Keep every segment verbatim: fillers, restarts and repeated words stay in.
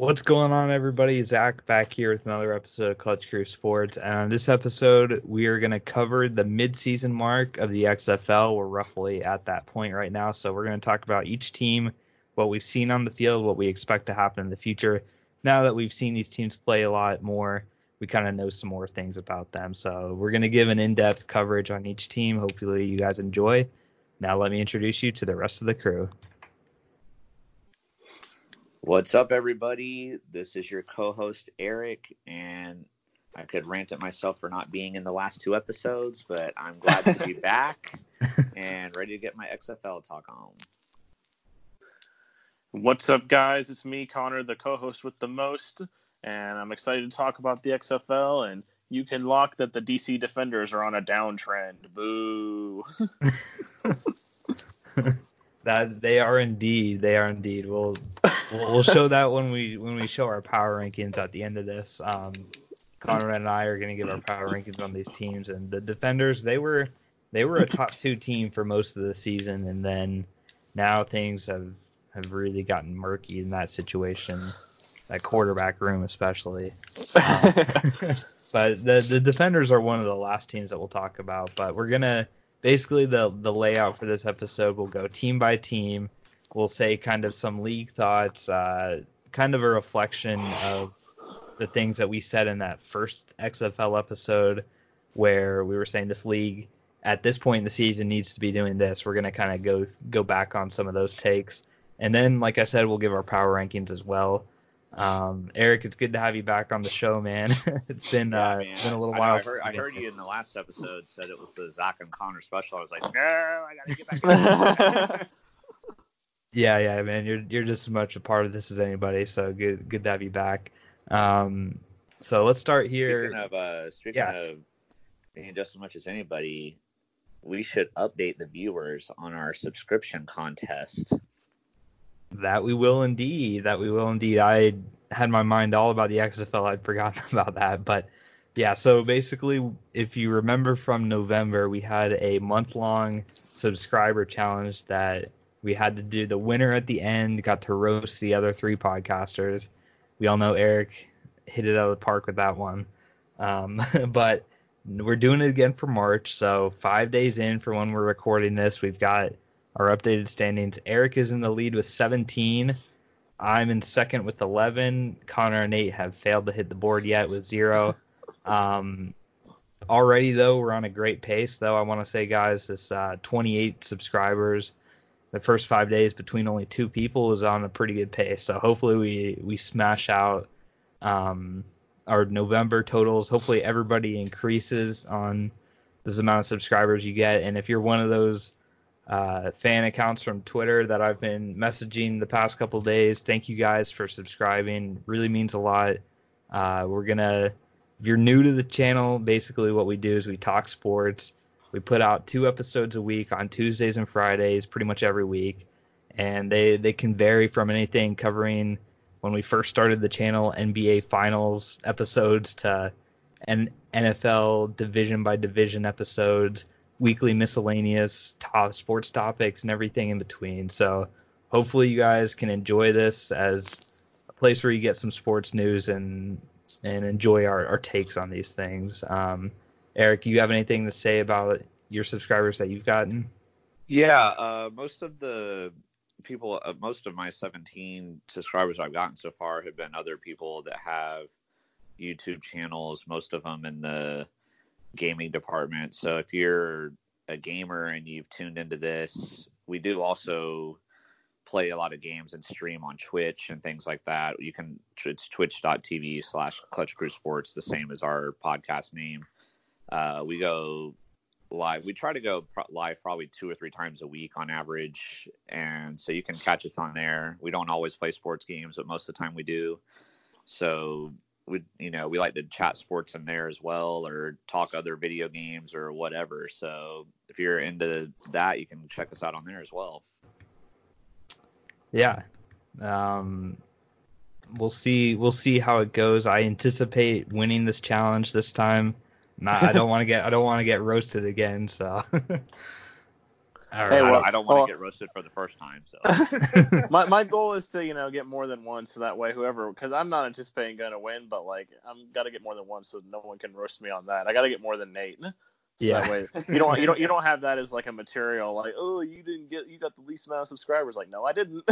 What's going on, everybody? Zach back here with another episode of Clutch Crew Sports. And on this episode, we are going to cover the midseason mark of the X F L. We're roughly at that point right now. So we're going to talk about each team, what we've seen on the field, what we expect to happen in the future. Now that we've seen these teams play a lot more, we kind of know some more things about them. So we're going to give an in-depth coverage on each team. Hopefully you guys enjoy. Now let me introduce you to the rest of the crew. What's up, everybody? This is your co-host, Eric, and I could rant at myself for not being in the last two episodes, but I'm glad to be back and ready to get my X F L talk on. What's up, guys? It's me, Connor, the co-host with the most, and I'm excited to talk about the X F L, and you can lock that the D C Defenders are on a downtrend. Boo! That they are indeed. They are indeed. We'll we'll show that when we when we show our power rankings at the end of this. Um, Conrad and I are going to give our power rankings on these teams. And the Defenders, they were they were a top two team for most of the season, and then now things have have really gotten murky in that situation, that quarterback room especially. Um, but the the Defenders are one of the last teams that we'll talk about. But we're gonna. Basically, the, the layout for this episode will go team by team. We'll say kind of some league thoughts, uh, kind of a reflection of the things that we said in that first X F L episode where we were saying this league at this point in the season needs to be doing this. We're going to kind of go go back on some of those takes. And then, like I said, we'll give our power rankings as well. Um, Eric, it's good to have you back on the show, man. It's been yeah, uh, man. It's been a little while. I, I, heard, I heard you in the last episode said it was the Zach and Connor special. I was like, no, I gotta get back. yeah, yeah, man, you're you're just as much a part of this as anybody. So good, good to have you back. Um, so let's start here. Speaking of, uh, speaking yeah. of being just as much as anybody, we should update the viewers on our subscription contest. That we will indeed. That we will indeed. I had my mind all about the X F L. I'd forgotten about that. But, yeah, so basically, if you remember from November, we had a month-long subscriber challenge that we had to do. The winner at the end got to roast the other three podcasters. We all know Eric hit it out of the park with that one. Um, but we're doing it again for March. So five days in for when we're recording this, we've got our updated standings. Eric is in the lead with seventeen. I'm in second with eleven. Connor and Nate have failed to hit the board yet with zero. Um, already, though, we're on a great pace, though. I want to say, guys, this uh, twenty-eight subscribers, the first five days between only two people is on a pretty good pace. So hopefully we, we smash out um, our November totals. Hopefully everybody increases on this amount of subscribers you get. And if you're one of those Uh, fan accounts from Twitter that I've been messaging the past couple days, thank you guys for subscribing. Really means a lot. Uh, we're gonna, if you're new to the channel, basically what we do is we talk sports. We put out two episodes a week on Tuesdays and Fridays, pretty much every week, and they they can vary from anything covering, when we first started the channel, N B A Finals episodes to an N F L division by division episodes, weekly miscellaneous top sports topics, and everything in between. So hopefully you guys can enjoy this as a place where you get some sports news and and enjoy our, our takes on these things. Um, Eric, you have anything to say about your subscribers that you've gotten? Yeah, uh, most of the people, uh, most of my seventeen subscribers I've gotten so far have been other people that have YouTube channels, most of them in the gaming department. So if you're a gamer and you've tuned into this, we do also play a lot of games and stream on Twitch and things like that. You can, it's twitch dot t v slash clutch crew sports, the same as our podcast name. Uh, we go live. We try to go pro- live probably two or three times a week on average. And so you can catch us on there. We don't always play sports games, but most of the time we do. So we, you know, we like to chat sports in there as well, or talk other video games or whatever. So if you're into that, you can check us out on there as well. Yeah. Um, we'll see. We'll see how it goes. I anticipate winning this challenge this time. Not, I don't want to get, I don't want to get roasted again. So All right. Hey, well, I don't, I don't well, want to get roasted for the first time. So my my goal is to, you know, get more than one, so that way whoever, because I'm not anticipating going to win, but like I'm got to get more than one, so no one can roast me on that. I got to get more than Nate. So yeah. That way, you don't you don't you don't have that as like a material like, oh, you didn't get you got the least amount of subscribers. Like, no, I didn't.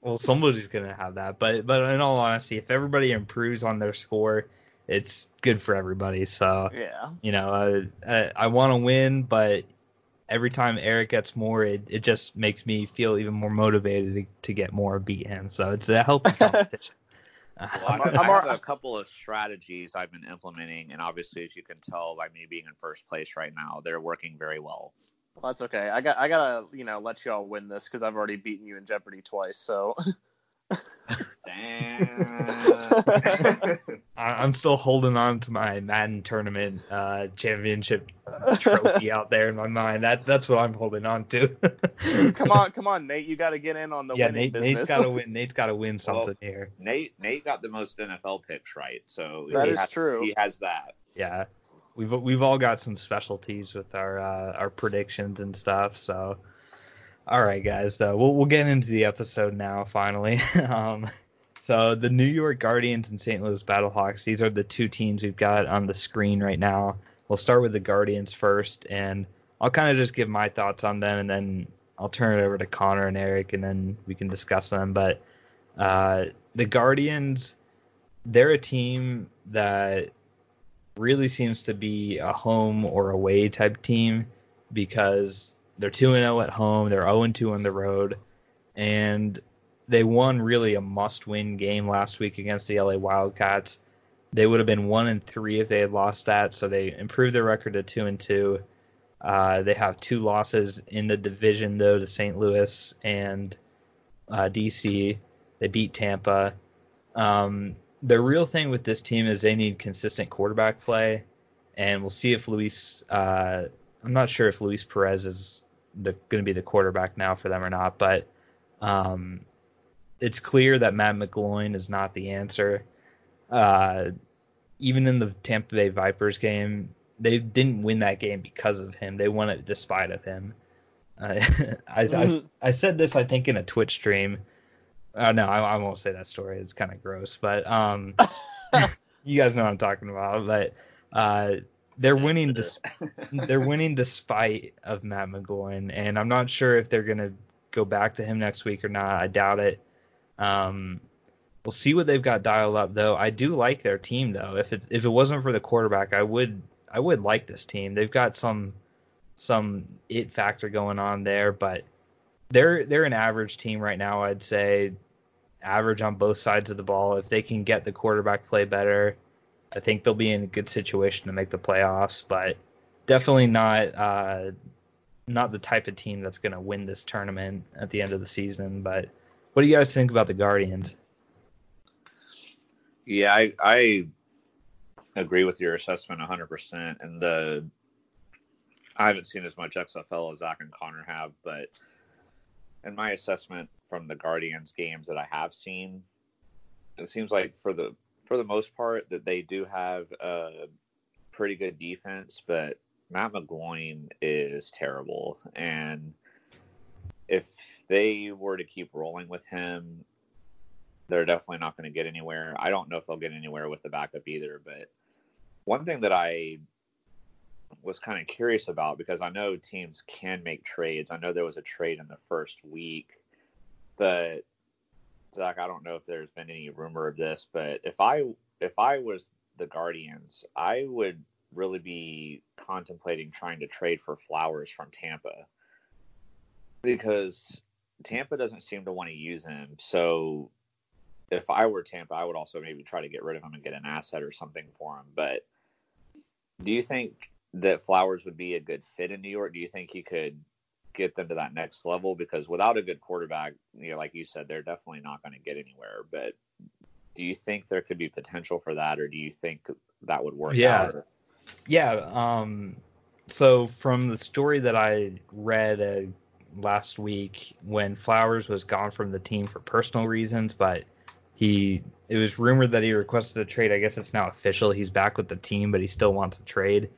Well, somebody's gonna have that, but but in all honesty, if everybody improves on their score, it's good for everybody. So yeah, you know, I I, I want to win, but every time Eric gets more, it, it just makes me feel even more motivated to, to get more, beat him. So it's a healthy competition. Well, I, I have a couple of strategies I've been implementing, and obviously, as you can tell by me being in first place right now, they're working very well. Well, that's okay. I got I gotta you know let y'all win this because I've already beaten you in Jeopardy twice. So. Damn. I'm still holding on to my Madden tournament uh, championship trophy out there in my mind. That that's what I'm holding on to. Come on, come on, Nate. You got to get in on the yeah, winning Nate, business. Yeah, Nate's got to win. Nate's got to win something well, here. Nate Nate got the most N F L picks right, so that he is has, true. He has that. Yeah, we've we've all got some specialties with our uh, our predictions and stuff. So. All right, guys, uh, we'll, we'll get into the episode now, finally. um, so the New York Guardians and Saint Louis Battlehawks, these are the two teams we've got on the screen right now. We'll start with the Guardians first, and I'll kind of just give my thoughts on them, and then I'll turn it over to Connor and Eric, and then we can discuss them. But uh, the Guardians, they're a team that really seems to be a home or away type team because – they're two and oh at home. They're oh and two on the road. And they won really a must-win game last week against the L A Wildcats. They would have been one and three if they had lost that, so they improved their record to two and two. Uh, they have two losses in the division, though, to Saint Louis and uh, D C. They beat Tampa. Um, the real thing with this team is they need consistent quarterback play, and we'll see if Luis uh, – I'm not sure if Luis Perez is – the going to be the quarterback now for them or not, but um, it's clear that Matt McGloin is not the answer. Uh, even in the Tampa Bay Vipers game, they didn't win that game because of him. They won it despite of him. Uh, I, I I said this, I think, in a Twitch stream. Uh, no, I, I won't say that story. It's kind of gross, but um, you guys know what I'm talking about. But uh, They're winning. Dis- they're winning despite of Matt McGloin, and I'm not sure if they're gonna go back to him next week or not. I doubt it. Um, we'll see what they've got dialed up, though. I do like their team, though. If it if it wasn't for the quarterback, I would I would like this team. They've got some some it factor going on there, but they're they're an average team right now. I'd say average on both sides of the ball. If they can get the quarterback play better, I think they'll be in a good situation to make the playoffs, but definitely not uh, not the type of team that's going to win this tournament at the end of the season. But what do you guys think about the Guardians? Yeah, I, I agree with your assessment one hundred percent. And the I haven't seen as much X F L as Zach and Connor have, but in my assessment from the Guardians games that I have seen, it seems like for the for the most part, that they do have a pretty good defense, but Matt McGloin is terrible. And if they were to keep rolling with him, they're definitely not going to get anywhere. I don't know if they'll get anywhere with the backup either, but one thing that I was kind of curious about, because I know teams can make trades. I know there was a trade in the first week, but Zach, I don't know if there's been any rumor of this, but if I if I was the Guardians, I would really be contemplating trying to trade for Flowers from Tampa, because Tampa doesn't seem to want to use him. So if I were Tampa, I would also maybe try to get rid of him and get an asset or something for him. But do you think that Flowers would be a good fit in New York? Do you think he could get them to that next level? Because without a good quarterback, you know, like you said, they're definitely not going to get anywhere. But do you think there could be potential for that, or do you think that would work yeah. out? Yeah. Yeah. Um, so from the story that I read uh, last week, when Flowers was gone from the team for personal reasons, but he it was rumored that he requested a trade. I guess it's now official. He's back with the team, but he still wants a trade.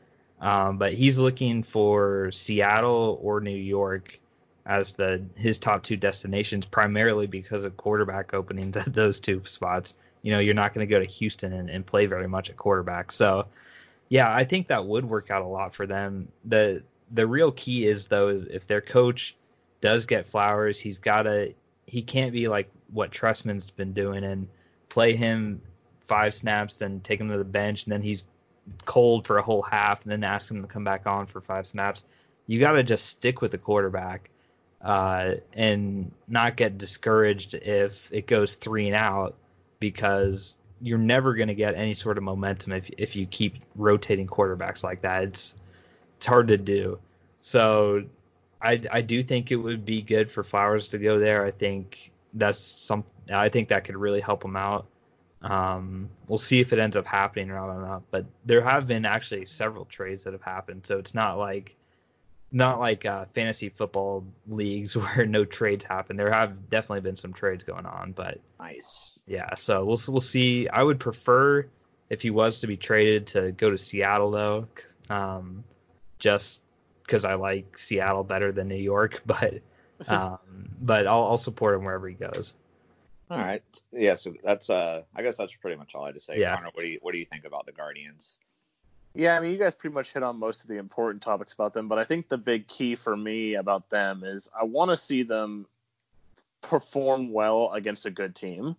Um, but he's looking for Seattle or New York as the his top two destinations, primarily because of quarterback openings at those two spots. You know, you're not going to go to Houston and, and play very much at quarterback. So, yeah, I think that would work out a lot for them. The the real key is, though, is if their coach does get Flowers, he's got to he can't be like what Trestman's been doing and play him five snaps, then take him to the bench, and then he's cold for a whole half, and then ask him to come back on for five snaps. You got to just stick with the quarterback uh, and not get discouraged if it goes three and out, because you're never going to get any sort of momentum if if you keep rotating quarterbacks like that. It's it's hard to do. So I I do think it would be good for Flowers to go there. I think that's some. I think that could really help him out. Um, we'll see if it ends up happening or not, but there have been actually several trades that have happened. So it's not like, not like, uh, fantasy football leagues where no trades happen. There have definitely been some trades going on, but nice. Yeah. So we'll, we'll see. I would prefer if he was to be traded to go to Seattle though. Um, just cause I like Seattle better than New York, but, um, but I'll, I'll support him wherever he goes. All right. Yeah. So that's, uh, I guess that's pretty much all I had to say. Yeah. Connor, what do you, what do you think about the Guardians? Yeah. I mean, you guys pretty much hit on most of the important topics about them, but I think the big key for me about them is I want to see them perform well against a good team,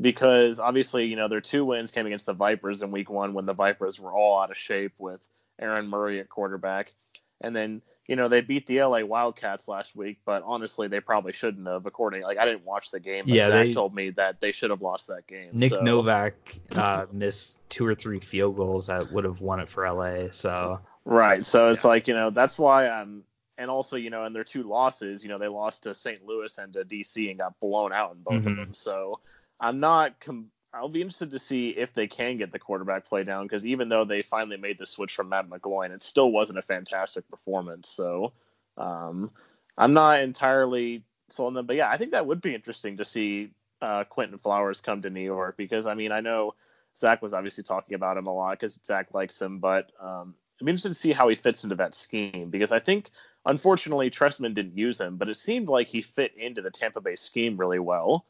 because obviously, you know, their two wins came against the Vipers in week one when the Vipers were all out of shape with Aaron Murray at quarterback. And then, you know, they beat the L A Wildcats last week, but honestly, they probably shouldn't have. According, like I didn't watch the game, but yeah, Zach they, told me that they should have lost that game. Nick so. Novak uh, missed two or three field goals that would have won it for L A. So right, so yeah. It's like, you know, that's why I'm, and also, you know, in their two losses, you know, they lost to Saint Louis and to D C and got blown out in both mm-hmm. of them. So I'm not. Com- I'll be interested to see if they can get the quarterback play down, because even though they finally made the switch from Matt McGloin, it still wasn't a fantastic performance. So um, I'm not entirely sold on them. But, yeah, I think that would be interesting to see uh, Quinton Flowers come to New York, because, I mean, I know Zach was obviously talking about him a lot because Zach likes him. But um, I'm interested to see how he fits into that scheme, because I think, unfortunately, Trestman didn't use him, but it seemed like he fit into the Tampa Bay scheme really well,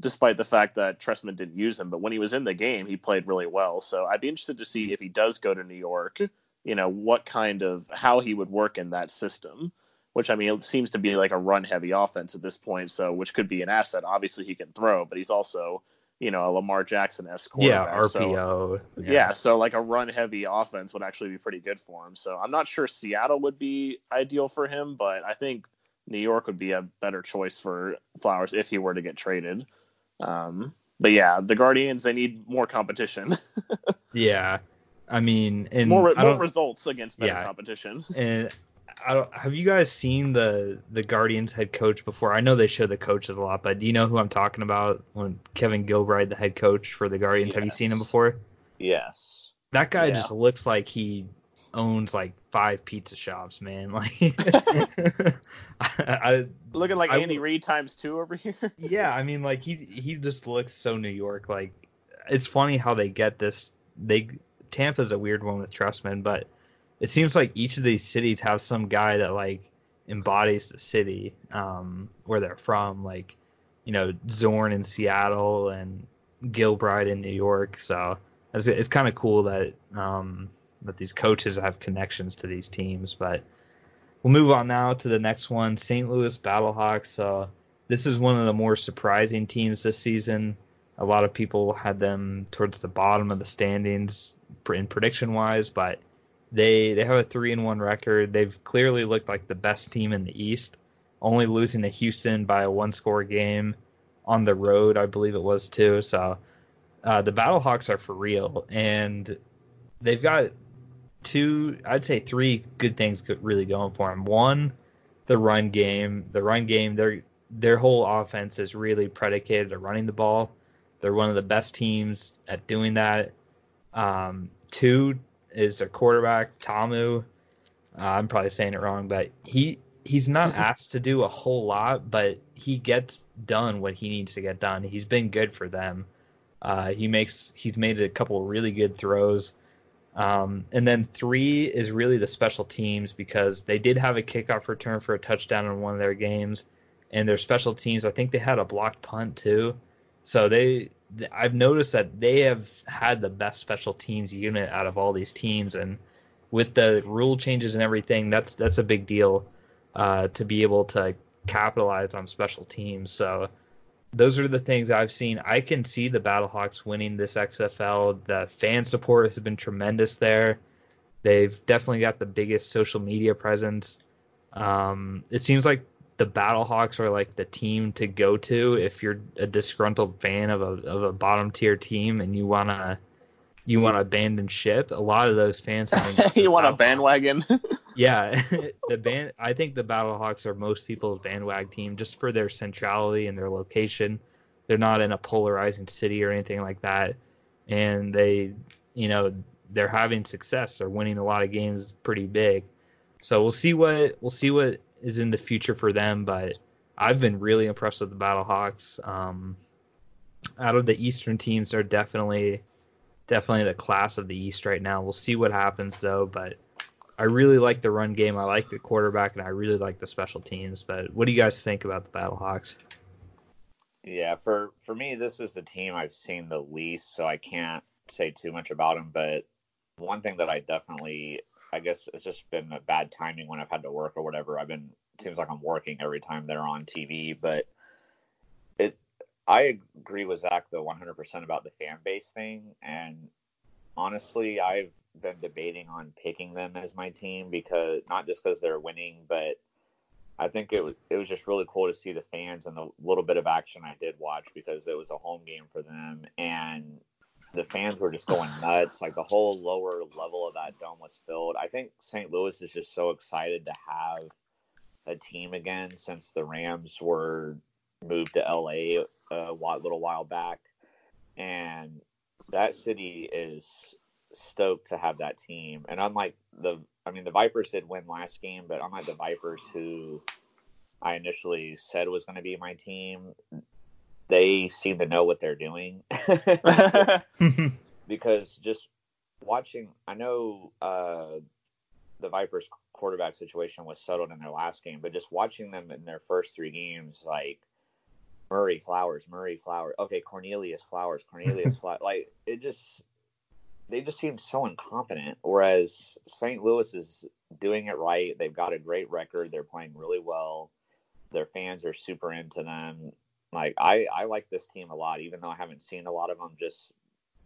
despite the fact that Trestman didn't use him. But when he was in the game, he played really well. So I'd be interested to see if he does go to New York, you know, what kind of, how he would work in that system, which, I mean, it seems to be like a run heavy offense at this point. So, which could be an asset. Obviously he can throw, but he's also, you know, a Lamar Jackson-esque quarterback. Yeah, R P O. So, yeah. yeah. So like a run heavy offense would actually be pretty good for him. So I'm not sure Seattle would be ideal for him, but I think New York would be a better choice for Flowers if he were to get traded. Um, but yeah, the Guardians, they need more competition. yeah. I mean, and more, I more results against better yeah, competition. And I don't, have you guys seen the, the Guardians head coach before? I know they show the coaches a lot, but do you know who I'm talking about? When Kevin Gilbride, the head coach for the Guardians, yes. Have you seen him before? Yes. That guy yeah. just looks like he owns like five pizza shops, man. Like, I, I, looking like I, Andy Reid times two over here. yeah, I mean, like he he just looks so New York. Like, it's funny how they get this. They Tampa's a weird one with Trestman, but it seems like each of these cities have some guy that like embodies the city um, where they're from. Like, you know, Zorn in Seattle and Gilbride in New York. So it's, it's kind of cool that. Um, But these coaches have connections to these teams. But we'll move on now to the next one, Saint Louis Battlehawks. So this is one of the more surprising teams this season. A lot of people had them towards the bottom of the standings in prediction-wise, but they they have a three and one record. They've clearly looked like the best team in the East, only losing to Houston by a one-score game on the road, I believe it was too. So uh, the Battlehawks are for real, and they've got two, I'd say three good things really going for them. One, the run game. The run game, their their whole offense is really predicated on running the ball. They're one of the best teams at doing that. Um, two is their quarterback, Ta'amu. Uh, I'm probably saying it wrong, but he he's not asked to do a whole lot, but he gets done what he needs to get done. He's been good for them. Uh, he makes he's made a couple really good throws. Um, and then three is really the special teams, because they did have a kickoff return for a touchdown in one of their games, and their special teams, I think they had a blocked punt too. So they, I've noticed that they have had the best special teams unit out of all these teams. And with the rule changes and everything, that's, that's a big deal uh, to be able to capitalize on special teams. So those are the things I've seen. I can see the Battlehawks winning this X F L. The fan support has been tremendous there. They've definitely got the biggest social media presence. Um, it seems like the Battlehawks are like the team to go to if you're a disgruntled fan of a of a bottom tier team and you wanna you wanna abandon ship. A lot of those fans you want a bandwagon. Yeah, the band. I think the Battlehawks are most people's bandwagon team just for their centrality and their location. They're not in a polarizing city or anything like that, and they, you know, they're having success. They're winning a lot of games, pretty big. So we'll see what we'll see what is in the future for them. But I've been really impressed with the Battlehawks. Um, out of the Eastern teams, they're definitely definitely the class of the East right now. We'll see what happens though, but I really like the run game. I like the quarterback, and I really like the special teams. But what do you guys think about the Battlehawks? Yeah, for, for me, this is the team I've seen the least, so I can't say too much about them. But one thing that I definitely, I guess it's just been a bad timing when I've had to work or whatever. I've been, it seems like I'm working every time they're on T V. But it, I agree with Zach, though, one hundred percent about the fan base thing. And honestly, I've been debating on picking them as my team, because not just because they're winning, but I think it was it was just really cool to see the fans and the little bit of action I did watch, because it was a home game for them and the fans were just going nuts. Like the whole lower level of that dome was filled. I think Saint Louis is just so excited to have a team again since the Rams were moved to L A a little while back, and that city is stoked to have that team. And unlike the I mean the Vipers did win last game, but unlike the Vipers, who I initially said was going to be my team, they seem to know what they're doing. Because just watching, I know uh the Vipers quarterback situation was settled in their last game, but just watching them in their first three games, like Murray Flowers Murray Flowers okay Cornelius Flowers Cornelius Flowers, like it just they just seem so incompetent, whereas Saint Louis is doing it right. They've got a great record. They're playing really well. Their fans are super into them. Like I, I like this team a lot, even though I haven't seen a lot of them, just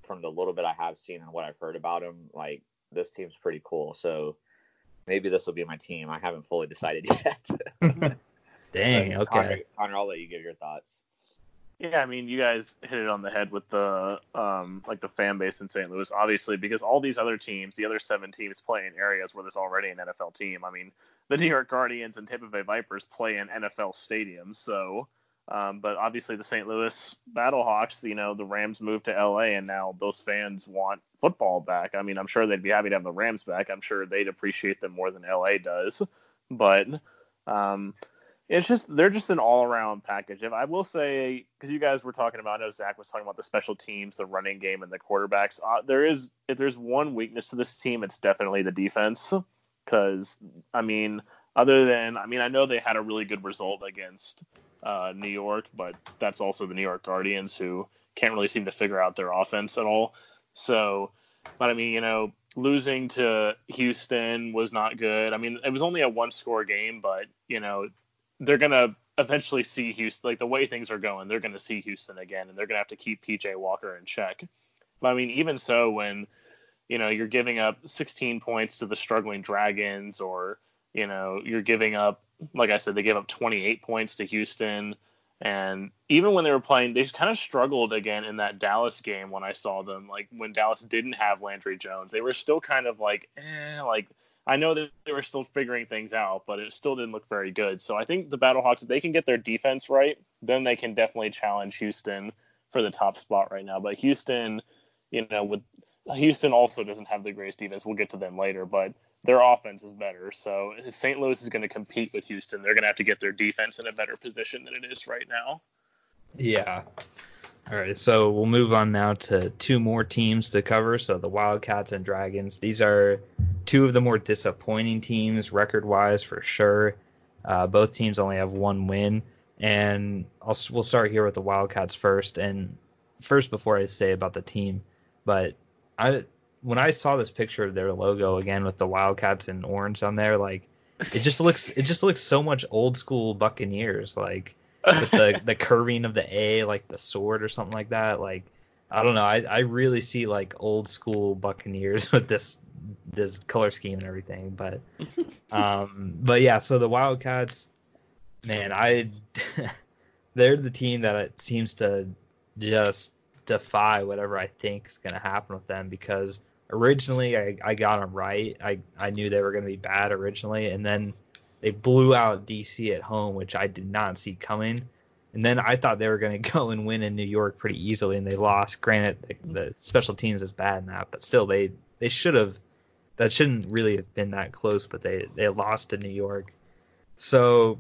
from the little bit I have seen and what I've heard about them. Like this team's pretty cool. So maybe this will be my team. I haven't fully decided yet. Dang. Okay. Connor, Connor, I'll let you give your thoughts. Yeah, I mean, you guys hit it on the head with the um, like the fan base in Saint Louis, obviously, because all these other teams, the other seven teams, play in areas where there's already an N F L team. I mean, the New York Guardians and Tampa Bay Vipers play in N F L stadiums. So, um, but obviously the Saint Louis Battlehawks, you know, the Rams moved to L A, and now those fans want football back. I mean, I'm sure they'd be happy to have the Rams back. I'm sure they'd appreciate them more than L A does, but. Um, It's just, they're just an all-around package. If I will say, because you guys were talking about, I know Zach was talking about the special teams, the running game, and the quarterbacks. Uh, there is, if there's one weakness to this team, it's definitely the defense. Because, I mean, other than, I mean, I know they had a really good result against uh, New York, but that's also the New York Guardians, who can't really seem to figure out their offense at all. So, but I mean, you know, losing to Houston was not good. I mean, it was only a one-score game, but, you know, they're going to eventually see Houston, like the way things are going, they're going to see Houston again, and they're going to have to keep P J Walker in check. But I mean, even so, when, you know, you're giving up sixteen points to the struggling Dragons, or, you know, you're giving up, like I said, they gave up twenty-eight points to Houston. And even when they were playing, they kind of struggled again in that Dallas game when I saw them, like when Dallas didn't have Landry Jones, they were still kind of like, eh, like, I know that they were still figuring things out, but it still didn't look very good. So I think the Battlehawks, if they can get their defense right, then they can definitely challenge Houston for the top spot right now. But Houston, you know, with Houston also doesn't have the greatest defense. We'll get to them later, but their offense is better. So if Saint Louis is going to compete with Houston, they're going to have to get their defense in a better position than it is right now. Yeah. All right, so we'll move on now to two more teams to cover, so the Wildcats and Dragons. These are two of the more disappointing teams record-wise for sure. Uh, both teams only have one win, and I'll, we'll start here with the Wildcats first. And first, before I say about the team, but I when I saw this picture of their logo again with the Wildcats in orange on there, like it just looks it just looks so much old-school Buccaneers, like. With the, the curving of the A, like the sword or something like that. Like, I don't know. I, I really see, like, old-school Buccaneers with this this color scheme and everything. But, um, but yeah, so the Wildcats, man, I they're the team that it seems to just defy whatever I think is going to happen with them, because originally I, I got them right. I, I knew they were going to be bad originally, and then they blew out D C at home, which I did not see coming. And then I thought they were going to go and win in New York pretty easily, and they lost. Granted, the, the special teams is bad now, but still, they, they should have – that shouldn't really have been that close, but they, they lost to New York. So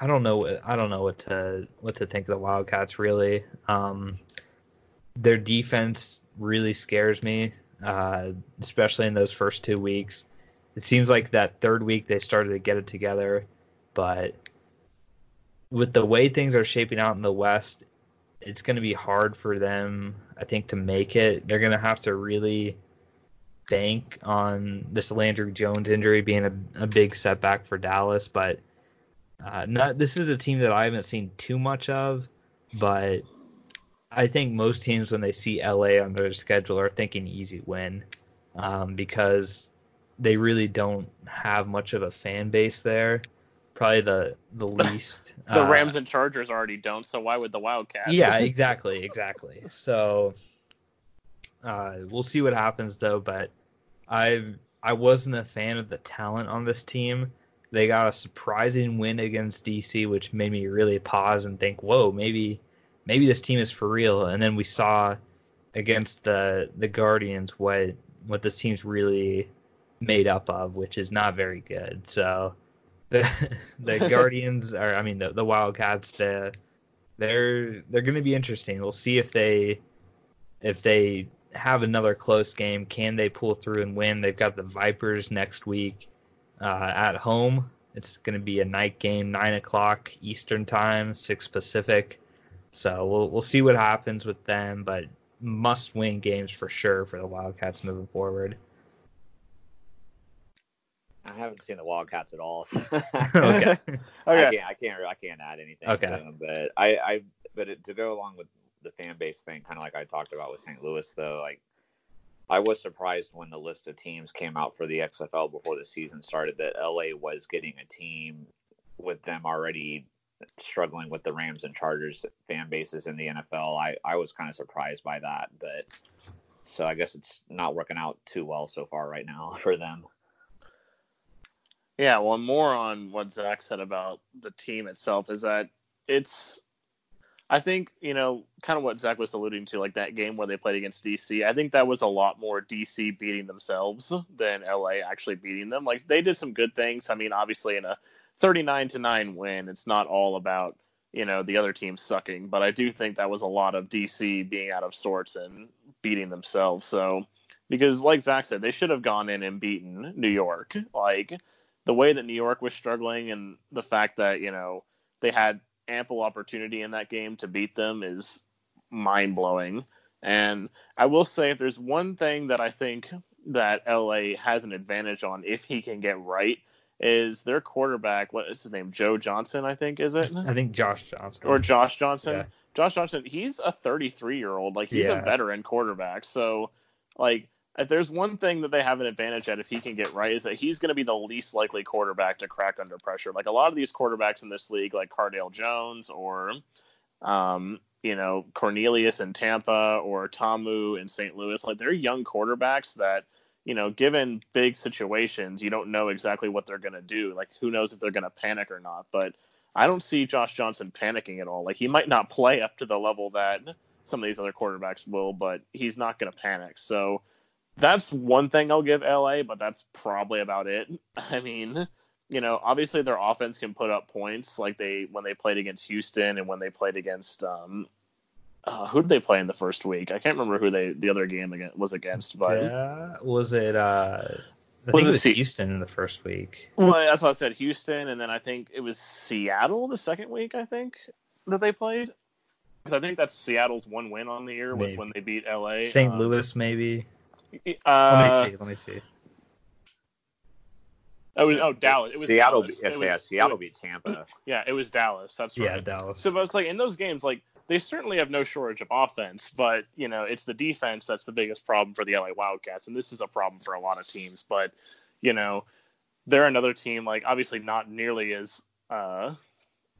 I don't know I don't know what to what to think of the Wildcats, really. Um, their defense really scares me, uh, especially in those first two weeks. It seems like that third week they started to get it together, but with the way things are shaping out in the West, it's going to be hard for them, I think, to make it. They're going to have to really bank on this Landry Jones injury being a, a big setback for Dallas, but uh, not, this is a team that I haven't seen too much of, but I think most teams when they see L A on their schedule are thinking easy win, um, because they really don't have much of a fan base there. Probably the, the least. The uh, Rams and Chargers already don't, so why would the Wildcats? Yeah, exactly, exactly. So uh, we'll see what happens, though, but I I wasn't a fan of the talent on this team. They got a surprising win against D C, which made me really pause and think, whoa, maybe maybe this team is for real. And then we saw against the, the Guardians what what this team's really made up of, which is not very good. So the, the Guardians are, I mean, the, the Wildcats, the, they're they're going to be interesting. We'll see if they if they have another close game. Can they pull through and win? They've got the Vipers next week uh, at home. It's going to be a night game, nine o'clock Eastern time, six Pacific. So we'll we'll see what happens with them, but must win games for sure for the Wildcats moving forward. I haven't seen the Wildcats at all. So. okay. okay. I can't. I can't. I can't add anything. Okay. To them, but I. I but it, to go along with the fan base thing, kind of like I talked about with Saint Louis, though, like I was surprised when the list of teams came out for the X F L before the season started that L A was getting a team with them already struggling with the Rams and Chargers fan bases in the N F L. I, I was kind of surprised by that, but so I guess it's not working out too well so far right now for them. Yeah, well, more on what Zach said about the team itself is that it's, I think, you know, kind of what Zach was alluding to, like that game where they played against D C. I think that was a lot more D C beating themselves than L A actually beating them. Like, they did some good things. I mean, obviously, in a thirty-nine to nine win, it's not all about, you know, the other team sucking. But I do think that was a lot of D C being out of sorts and beating themselves. So, because like Zach said, they should have gone in and beaten New York. Like, the way that New York was struggling and the fact that, you know, they had ample opportunity in that game to beat them is mind-blowing. And I will say if there's one thing that I think that L A has an advantage on, if he can get right, is their quarterback, what is his name, Joe Johnson, I think, is it? I think Josh Johnson. Or Josh Johnson. Yeah. Josh Johnson, he's a thirty-three-year-old. Like, he's yeah. a veteran quarterback. So, like, if there's one thing that they have an advantage at if he can get right is that he's going to be the least likely quarterback to crack under pressure. Like a lot of these quarterbacks in this league, like Cardale Jones or, um, you know, Cornelius in Tampa or Ta'amu in Saint Louis, like they're young quarterbacks that, you know, given big situations, you don't know exactly what they're going to do. Like who knows if they're going to panic or not, but I don't see Josh Johnson panicking at all. Like he might not play up to the level that some of these other quarterbacks will, but he's not going to panic. So, that's one thing I'll give L A, but that's probably about it. I mean, you know, obviously their offense can put up points like they when they played against Houston and when they played against um, Uh, who did they play in the first week? I can't remember who they the other game against, was against. But yeah, was it? Uh, I think was it was C- Houston in the first week. Well, that's what I said, Houston, and then I think it was Seattle the second week. I think that they played. Because I think that's Seattle's one win on the year was maybe. When they beat L A. Saint Um, Louis, maybe. Uh, let me see. Let me see. Oh, oh, Dallas. It was Seattle. Dallas. Yes, it was, yeah, Seattle it, beat Tampa. Yeah, it was Dallas. That's right. Yeah, Dallas. So, but it's like in those games, like they certainly have no shortage of offense, but you know it's the defense that's the biggest problem for the L A Wildcats, and this is a problem for a lot of teams. But you know, they're another team, like obviously not nearly as uh,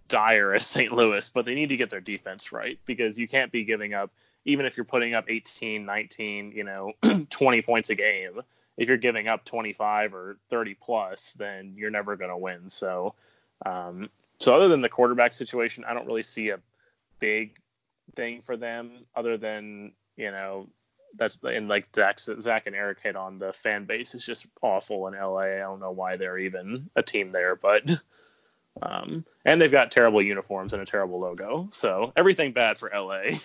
dire as Saint Louis, but they need to get their defense right because you can't be giving up, even if you're putting up eighteen, nineteen, you know, twenty points a game. If you're giving up twenty-five or thirty plus, then you're never going to win. So, um, so other than the quarterback situation, I don't really see a big thing for them other than, you know, that's and like Zach, Zach and Eric hit on the fan base is just awful in L A. I don't know why they're even a team there, but, um, and they've got terrible uniforms and a terrible logo. So everything bad for L A.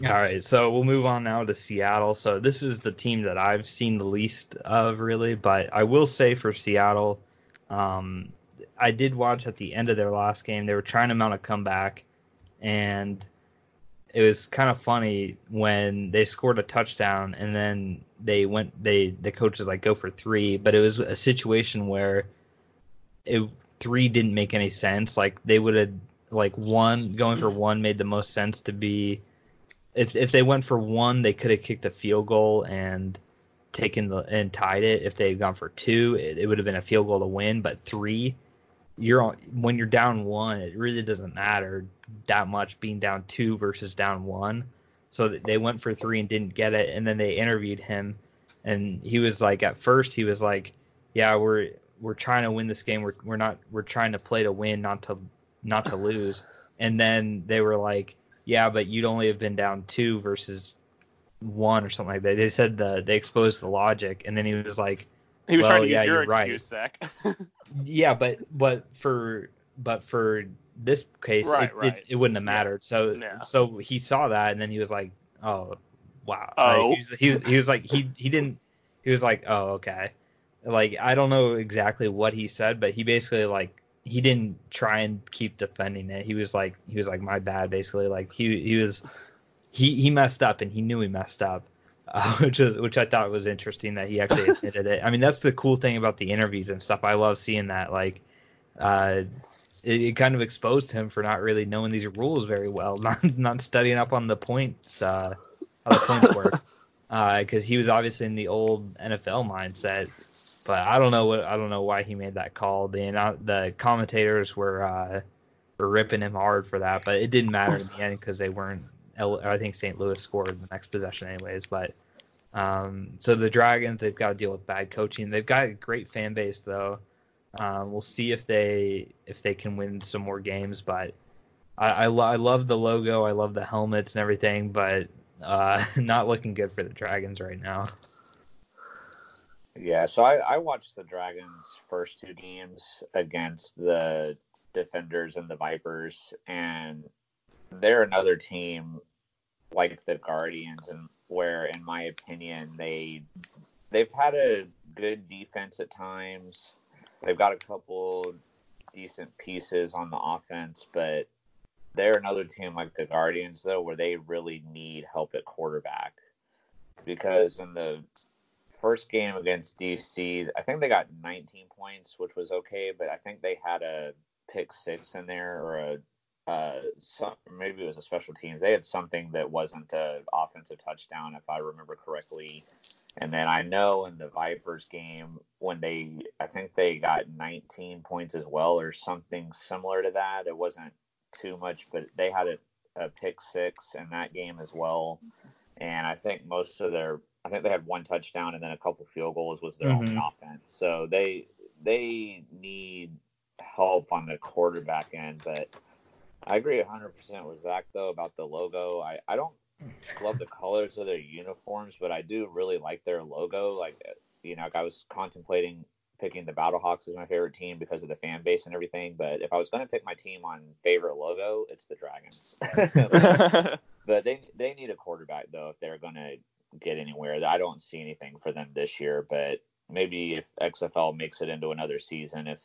All right, so we'll move on now to Seattle. So this is the team that I've seen the least of, really. But I will say for Seattle, um, I did watch at the end of their last game. They were trying to mount a comeback, and it was kind of funny when they scored a touchdown, and then they went. They the coach was like, "Go for three," but it was a situation where it three didn't make any sense. Like they would have like one going for one made the most sense to be. If if they went for one, they could have kicked a field goal and taken the and tied it. If they had gone for two, it, it would have been a field goal to win. But three, you're on, when you're down one, it really doesn't matter that much being down two versus down one. So they went for three and didn't get it. And then they interviewed him, and he was like, at first he was like, yeah, we're we're trying to win this game. We're we're not we're trying to play to win, not to not to lose. And then they were like, yeah, but you'd only have been down two versus one or something like that. They said the they exposed the logic, and then he was like, he was well, trying to yeah, use your excuse, right. Zach. yeah, but but for but for this case, right, it, right. It, it wouldn't have mattered. So yeah. so he saw that, and then he was like, oh wow. Oh. Like, he, was, he was he was like he he didn't he was like oh okay, like I don't know exactly what he said, but he basically like. He didn't try and keep defending it. He was like, he was like, my bad, basically. Like he, he was, he, he messed up, and he knew he messed up, uh, which is, which I thought was interesting that he actually admitted it. I mean, that's the cool thing about the interviews and stuff. I love seeing that. Like, uh, it, it kind of exposed him for not really knowing these rules very well, not, not studying up on the points, uh, how the points work, uh, because he was obviously in the old N F L mindset. But I don't know what I don't know why he made that call. The the commentators were uh, were ripping him hard for that, but it didn't matter in the end because they weren't. I think Saint Louis scored the next possession anyways. But um, so the Dragons, they've got to deal with bad coaching. They've got a great fan base though. Um, we'll see if they if they can win some more games. But I I, lo- I love the logo. I love the helmets and everything. But uh, not looking good for the Dragons right now. Yeah, so I, I watched the Dragons' first two games against the Defenders and the Vipers, and they're another team like the Guardians, and where, in my opinion, they they've had a good defense at times. They've got a couple decent pieces on the offense, but they're another team like the Guardians, though, where they really need help at quarterback because in the first game against D C, I think they got nineteen points, which was okay, but I think they had a pick six in there, or a uh, some, maybe it was a special teams. They had something that wasn't an offensive touchdown, if I remember correctly. And then I know in the Vipers game, when they, I think they got nineteen points as well, or something similar to that. It wasn't too much, but they had a, a pick six in that game as well. And I think most of their I think they had one touchdown and then a couple field goals was their mm-hmm. own offense. So they they need help on the quarterback end. But I agree one hundred percent with Zach, though, about the logo. I, I don't love the colors of their uniforms, but I do really like their logo. Like, you know, I was contemplating picking the Battlehawks as my favorite team because of the fan base and everything. But if I was going to pick my team on favorite logo, it's the Dragons. but, but they they need a quarterback, though, if they're going to get anywhere. I don't see anything for them this year. But maybe if X F L makes it into another season, if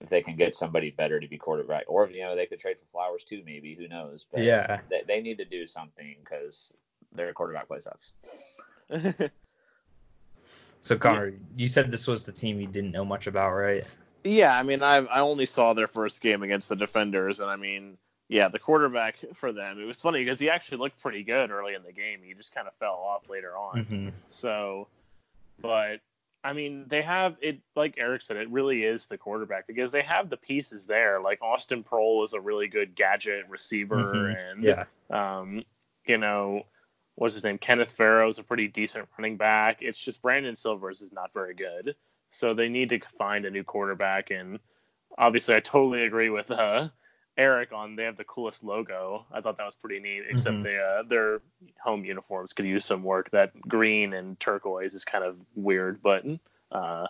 if they can get somebody better to be quarterback, or, you know, they could trade for Flowers too, maybe, who knows. But yeah, they, they need to do something because their quarterback play sucks. So, Connor, you said this was the team you didn't know much about, right? Yeah, I mean, I I only saw their first game against the Defenders, and I mean, yeah, the quarterback for them, it was funny because he actually looked pretty good early in the game. He just kind of fell off later on. Mm-hmm. So, but, I mean, they have it, like Eric said, it really is the quarterback because they have the pieces there. Like, Austin Proehl is a really good gadget receiver, mm-hmm. and, yeah. um, you know, what's his name? Kenneth Farrow is a pretty decent running back. It's just Brandon Silvers is not very good. So they need to find a new quarterback. And obviously, I totally agree with uh, Eric on they have the coolest logo. I thought that was pretty neat, except mm-hmm. they, uh, their home uniforms could use some work. That green and turquoise is kind of weird. But, uh,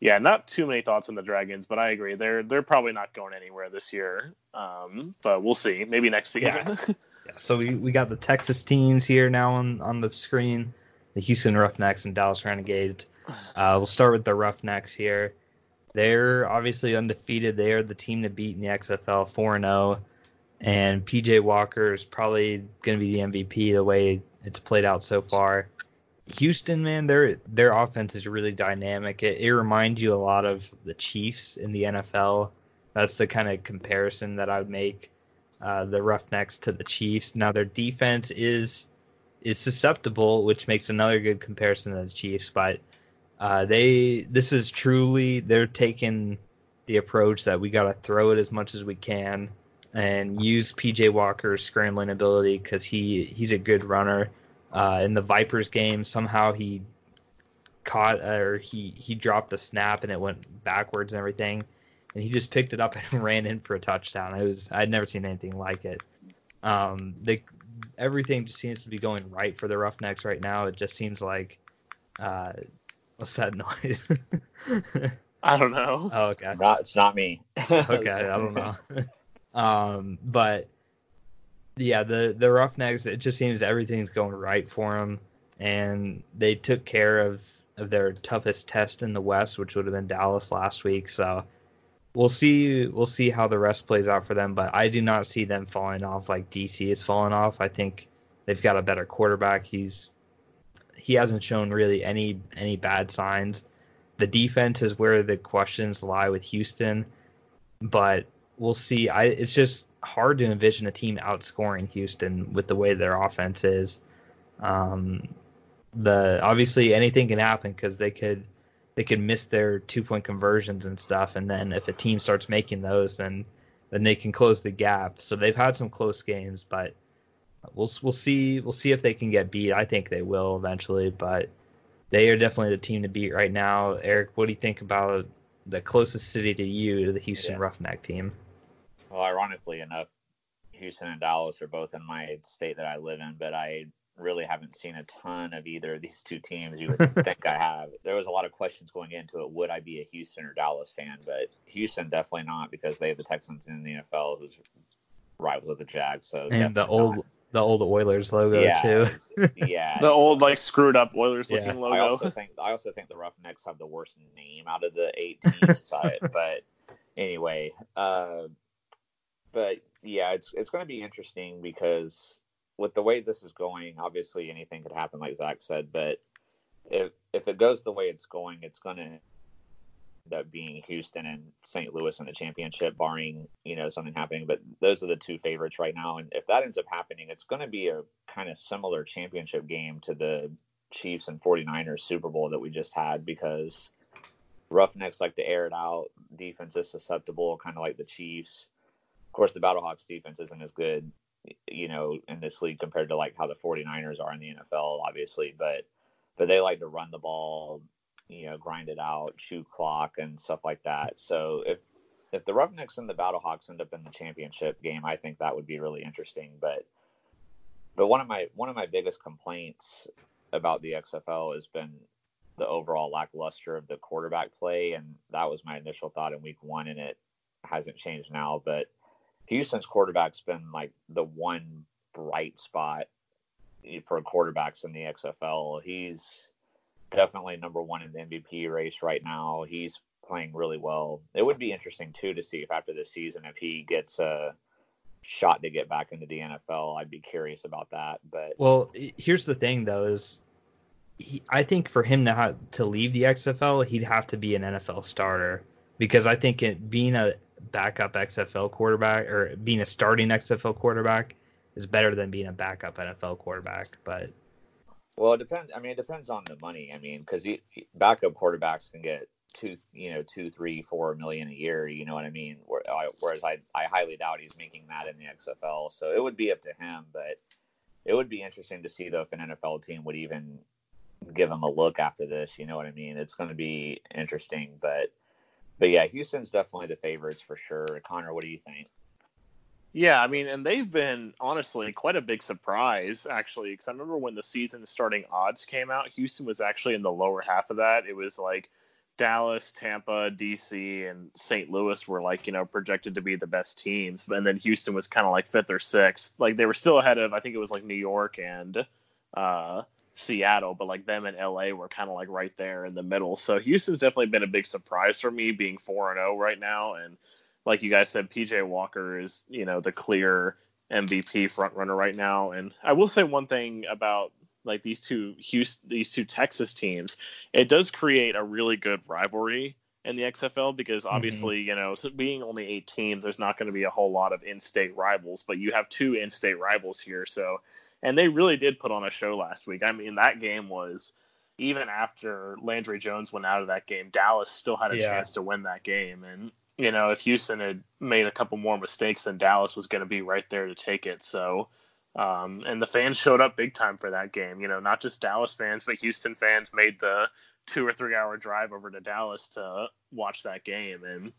yeah, not too many thoughts on the Dragons, but I agree. They're they're probably not going anywhere this year. Um, but we'll see. Maybe next season. Yeah. So we, we got the Texas teams here now on, on the screen, the Houston Roughnecks and Dallas Renegades. Uh, we'll start with the Roughnecks here. They're obviously undefeated. They are the team to beat in the X F L, four and oh. And P J Walker is probably going to be the M V P the way it's played out so far. Houston, man, their their offense is really dynamic. It, it reminds you a lot of the Chiefs in the N F L. That's the kind of comparison that I would make. Uh, the Roughnecks to the Chiefs. Now their defense is is susceptible, which makes another good comparison to the Chiefs. But uh, they this is truly they're taking the approach that we got to throw it as much as we can and use P J Walker's scrambling ability because he he's a good runner. Uh, in the Vipers game, somehow he caught or he he dropped a snap and it went backwards and everything. And he just picked it up and ran in for a touchdown. It was I'd never seen anything like it. Um, they everything just seems to be going right for the Roughnecks right now. It just seems like uh, what's that noise? I don't know. Oh, okay. Not, it's not me. Okay, I don't know. um, but yeah, the the Roughnecks. It just seems everything's going right for them, and they took care of of their toughest test in the West, which would have been Dallas last week. So. We'll see. We'll see how the rest plays out for them, but I do not see them falling off like D C is falling off. I think they've got a better quarterback. He's he hasn't shown really any any bad signs. The defense is where the questions lie with Houston, but we'll see. I it's just hard to envision a team outscoring Houston with the way their offense is. Um, the obviously anything can happen because they could. They could miss their two-point conversions and stuff, and then if a team starts making those, then then they can close the gap. So they've had some close games, but we'll we'll see we'll see if they can get beat. I think they will eventually, but they are definitely the team to beat right now. Eric, what do you think about the closest city to you, to the Houston yeah. Roughneck team? Well, ironically enough, Houston and Dallas are both in my state that I live in, but I really haven't seen a ton of either of these two teams. You would think I have. There was a lot of questions going into it. Would I be a Houston or Dallas fan? But Houston definitely not because they have the Texans in the N F L, who's rivals with the Jags. So and the old not. the old Oilers logo yeah, too. Yeah, the old like screwed up Oilers looking yeah. logo. I also think I also think the Roughnecks have the worst name out of the eight teams. but, but anyway, uh, but yeah, it's it's going to be interesting because. With the way this is going, obviously anything could happen, like Zach said. But if if it goes the way it's going, it's going to end up being Houston and Saint Louis in the championship, barring you know something happening. But those are the two favorites right now. And if that ends up happening, it's going to be a kind of similar championship game to the Chiefs and 49ers Super Bowl that we just had because Roughnecks like to air it out. Defense is susceptible, kind of like the Chiefs. Of course, the Battlehawks defense isn't as good. You know, in this league compared to like how the 49ers are in the N F L, obviously, but but they like to run the ball, you know, grind it out, chew clock and stuff like that. So if if the Roughnecks and the Battlehawks end up in the championship game, I think that would be really interesting. But but one of my one of my biggest complaints about the X F L has been the overall lackluster of the quarterback play. And that was my initial thought in week one, and it hasn't changed now. But Houston's quarterback's been like the one bright spot for quarterbacks in the X F L. He's definitely number one in the M V P race right now. He's playing really well. It would be interesting too to see if after this season, if he gets a shot to get back into the N F L. I'd be curious about that. But well, here's the thing though, is he, I think for him to have, to leave the X F L, he'd have to be an N F L starter, because I think it, being a backup X F L quarterback or being a starting X F L quarterback is better than being a backup N F L quarterback. But well, it depends. I mean, it depends on the money. I mean, because backup quarterbacks can get two, you know, two, three, four million a year. You know what I mean? Whereas I, I highly doubt he's making that in the X F L. So it would be up to him. But it would be interesting to see though if an N F L team would even give him a look after this. You know what I mean? It's going to be interesting. But but yeah, Houston's definitely the favorites for sure. Connor, what do you think? Yeah, I mean, and they've been, honestly, quite a big surprise, actually, because I remember when the season starting odds came out, Houston was actually in the lower half of that. It was like Dallas, Tampa, D C, and Saint Louis were, like, you know, projected to be the best teams. And then Houston was kind of like fifth or sixth. Like, they were still ahead of, I think it was like New York and uh, Seattle, but like them and L A were kind of like right there in the middle. So Houston's definitely been a big surprise for me, being four and oh right now. And like you guys said, P J Walker is, you know, the clear M V P front runner right now. And I will say one thing about like these two Houston, these two Texas teams, it does create a really good rivalry in the X F L, because obviously, mm-hmm. you know, so being only eight teams, there's not going to be a whole lot of in-state rivals, but you have two in-state rivals here. So, and they really did put on a show last week. I mean, that game was, even after Landry Jones went out of that game, Dallas still had a yeah. chance to win that game. And, you know, if Houston had made a couple more mistakes, then Dallas was going to be right there to take it. So, um, and the fans showed up big time for that game. You know, not just Dallas fans, but Houston fans made the two or three hour drive over to Dallas to watch that game. And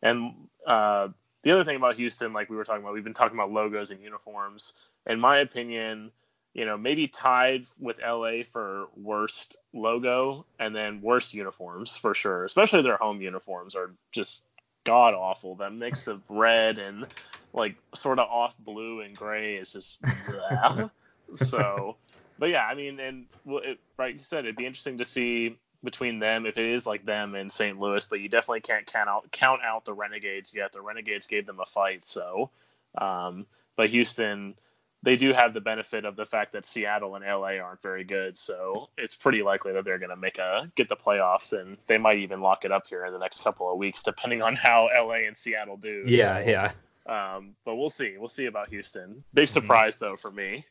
and uh, the other thing about Houston, like we were talking about, we've been talking about logos and uniforms. In my opinion, you know, maybe tied with L A for worst logo and then worst uniforms for sure. Especially their home uniforms are just god awful. That mix of red and like sort of off blue and gray is just so. But yeah, I mean, and well, it, right, you said it'd be interesting to see between them if it is like them and Saint Louis, but you definitely can't count out count out the Renegades yet. The Renegades gave them a fight, so. Um, but Houston, they do have the benefit of the fact that Seattle and L A aren't very good, so it's pretty likely that they're going to make a get the playoffs, and they might even lock it up here in the next couple of weeks, depending on how L A and Seattle do. Yeah, so, yeah. Um, but we'll see. We'll see about Houston. Big surprise, mm-hmm. though, for me.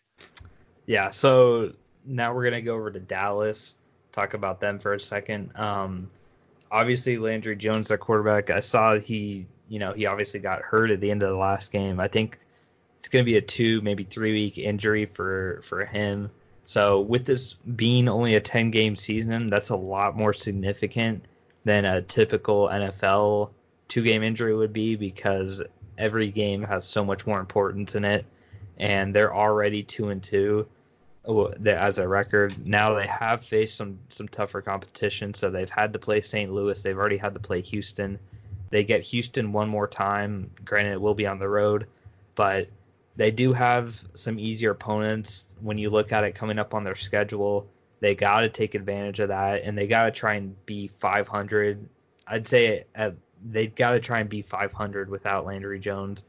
Yeah, so now we're going to go over to Dallas, talk about them for a second. Um, obviously, Landry Jones, their quarterback, I saw he, you know, he obviously got hurt at the end of the last game. I think it's going to be a two, maybe three-week injury for, for him. So with this being only a ten-game season, that's a lot more significant than a typical N F L two-game injury would be, because every game has so much more importance in it, and they're already two and two as a record. Now they have faced some, some tougher competition, so they've had to play Saint Louis. They've already had to play Houston. They get Houston one more time. Granted, it will be on the road, but they do have some easier opponents when you look at it coming up on their schedule. They got to take advantage of that, and they got to try and be five hundred. I'd say at they've got to try and be five hundred without Landry Jones,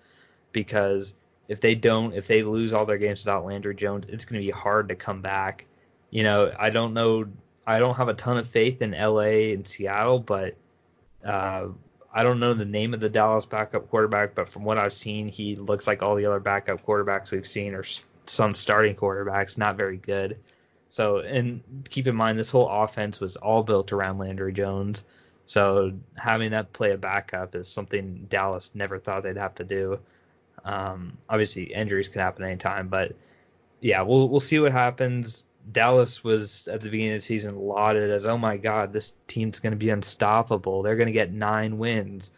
because if they don't, if they lose all their games without Landry Jones, it's going to be hard to come back. You know, I don't know. I don't have a ton of faith in L A and Seattle, but uh, I don't know the name of the Dallas backup quarterback, but from what I've seen, he looks like all the other backup quarterbacks we've seen, or some starting quarterbacks, not very good. So, and keep in mind, this whole offense was all built around Landry Jones. So having that play a backup is something Dallas never thought they'd have to do. Um, obviously, injuries can happen anytime, but yeah, we'll we'll see what happens. Dallas was at the beginning of the season lauded as, oh my God, this team's going to be unstoppable. They're going to get nine wins.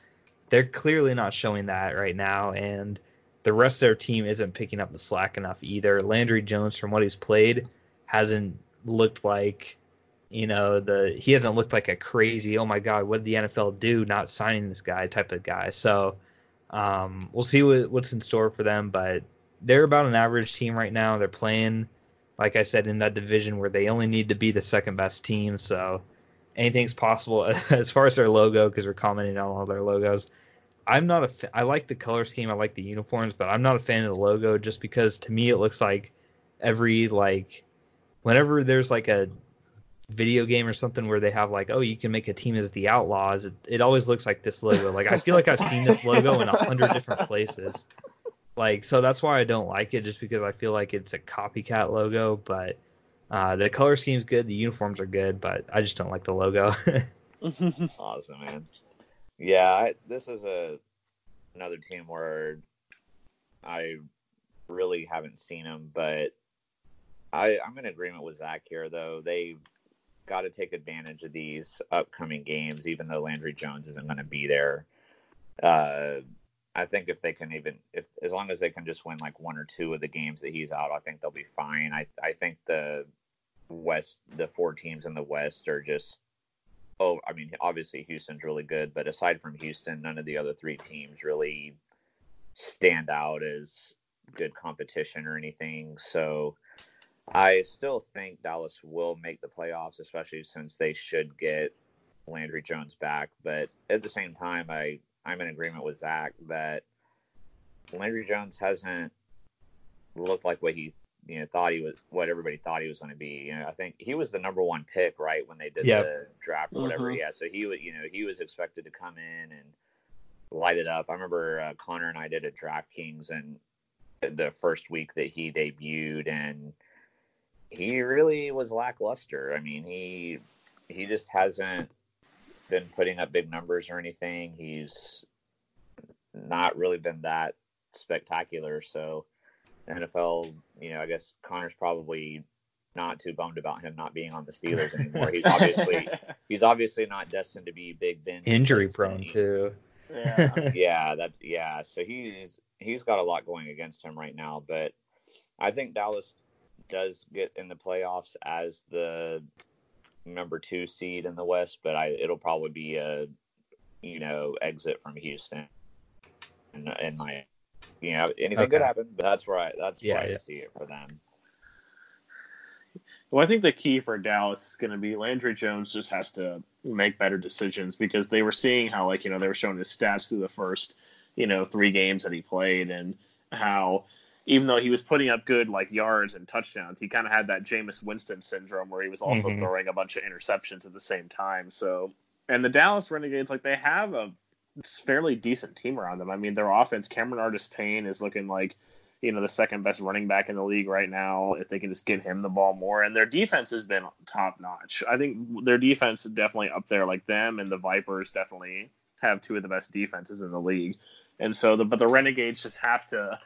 They're clearly not showing that right now, and the rest of their team isn't picking up the slack enough either. Landry Jones, from what he's played, hasn't looked like you know, the he hasn't looked like a crazy, oh my God, what did the N F L do not signing this guy type of guy. So um, we'll see what, what's in store for them, but they're about an average team right now. They're playing, like I said, in that division where they only need to be the second best team. So anything's possible as far as their logo, because we're commenting on all their logos. I'm not a fa- I like the color scheme. I like the uniforms, but I'm not a fan of the logo just because to me it looks like every like whenever there's like a video game or something where they have like, oh, you can make a team as the Outlaws. It, it always looks like this logo. Like I feel like I've seen this logo in a hundred different places. Like, so that's why I don't like it, just because I feel like it's a copycat logo, but uh, the color scheme's good. The uniforms are good, but I just don't like the logo. Awesome, man. Yeah, I, this is a another team where I really haven't seen them, but I, I'm in agreement with Zach here, though. They've got to take advantage of these upcoming games, even though Landry Jones isn't going to be there. Uh, I think if they can even, if as long as they can just win like one or two of the games that he's out, I think they'll be fine. I, I think the West, the four teams in the West are just... Oh, I mean, obviously Houston's really good, but aside from Houston, none of the other three teams really stand out as good competition or anything. So I still think Dallas will make the playoffs, especially since they should get Landry Jones back. But at the same time, I, I'm in agreement with Zach that Landry Jones hasn't looked like what he you know, thought he was what everybody thought he was going to be. You know, I think he was the number one pick, right, when they did yep. the draft or whatever. Mm-hmm. Yeah, so he was, you know, he was expected to come in and light it up. I remember uh, Connor and I did a DraftKings and the first week that he debuted, and he really was lackluster. I mean, he he just hasn't been putting up big numbers or anything. He's not really been that spectacular, so. N F L, you know, I guess Connor's probably not too bummed about him not being on the Steelers anymore. He's obviously he's obviously not destined to be Big Ben. Injury prone too. Yeah, yeah, that's yeah. So he's he's got a lot going against him right now, but I think Dallas does get in the playoffs as the number two seed in the West, but I it'll probably be a you know exit from Houston in, in my. You know, anything okay. could happen, but that's right. That's yeah, why I yeah. see it for them. Well, I think the key for Dallas is going to be Landry Jones just has to make better decisions, because they were seeing how, like, you know, they were showing his stats through the first, you know, three games that he played, and how even though he was putting up good, like, yards and touchdowns, he kind of had that Jameis Winston syndrome where he was also mm-hmm. throwing a bunch of interceptions at the same time. So, and the Dallas Renegades, like, they have a fairly decent team around them. I mean, their offense, Cameron Artis-Payne is looking like, you know, the second best running back in the league right now, if they can just get him the ball more. And their defense has been top notch. I think their defense is definitely up there, like them, and the Vipers definitely have two of the best defenses in the league. And so, the, but the Renegades just have to,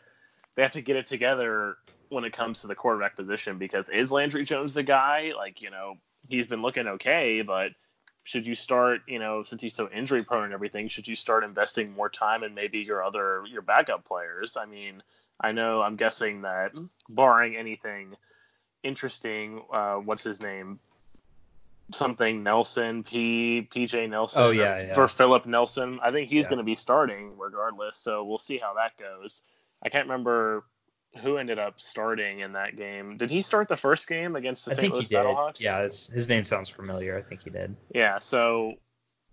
they have to get it together when it comes to the quarterback position, because is Landry Jones the guy? Like, you know, he's been looking okay, but should you start, you know, since he's so injury prone and everything, should you start investing more time in maybe your other, your backup players? I mean, I know, I'm guessing that barring anything interesting, uh, what's his name? Something Nelson, P, P J Nelson. Oh, yeah, yeah. For Phillip Nelson. I think he's yeah. going to be starting regardless. So we'll see how that goes. I can't remember who ended up starting in that game. Did he start the first game against the Saint Louis Battlehawks? Yeah, it's, his name sounds familiar. I think he did. Yeah, so,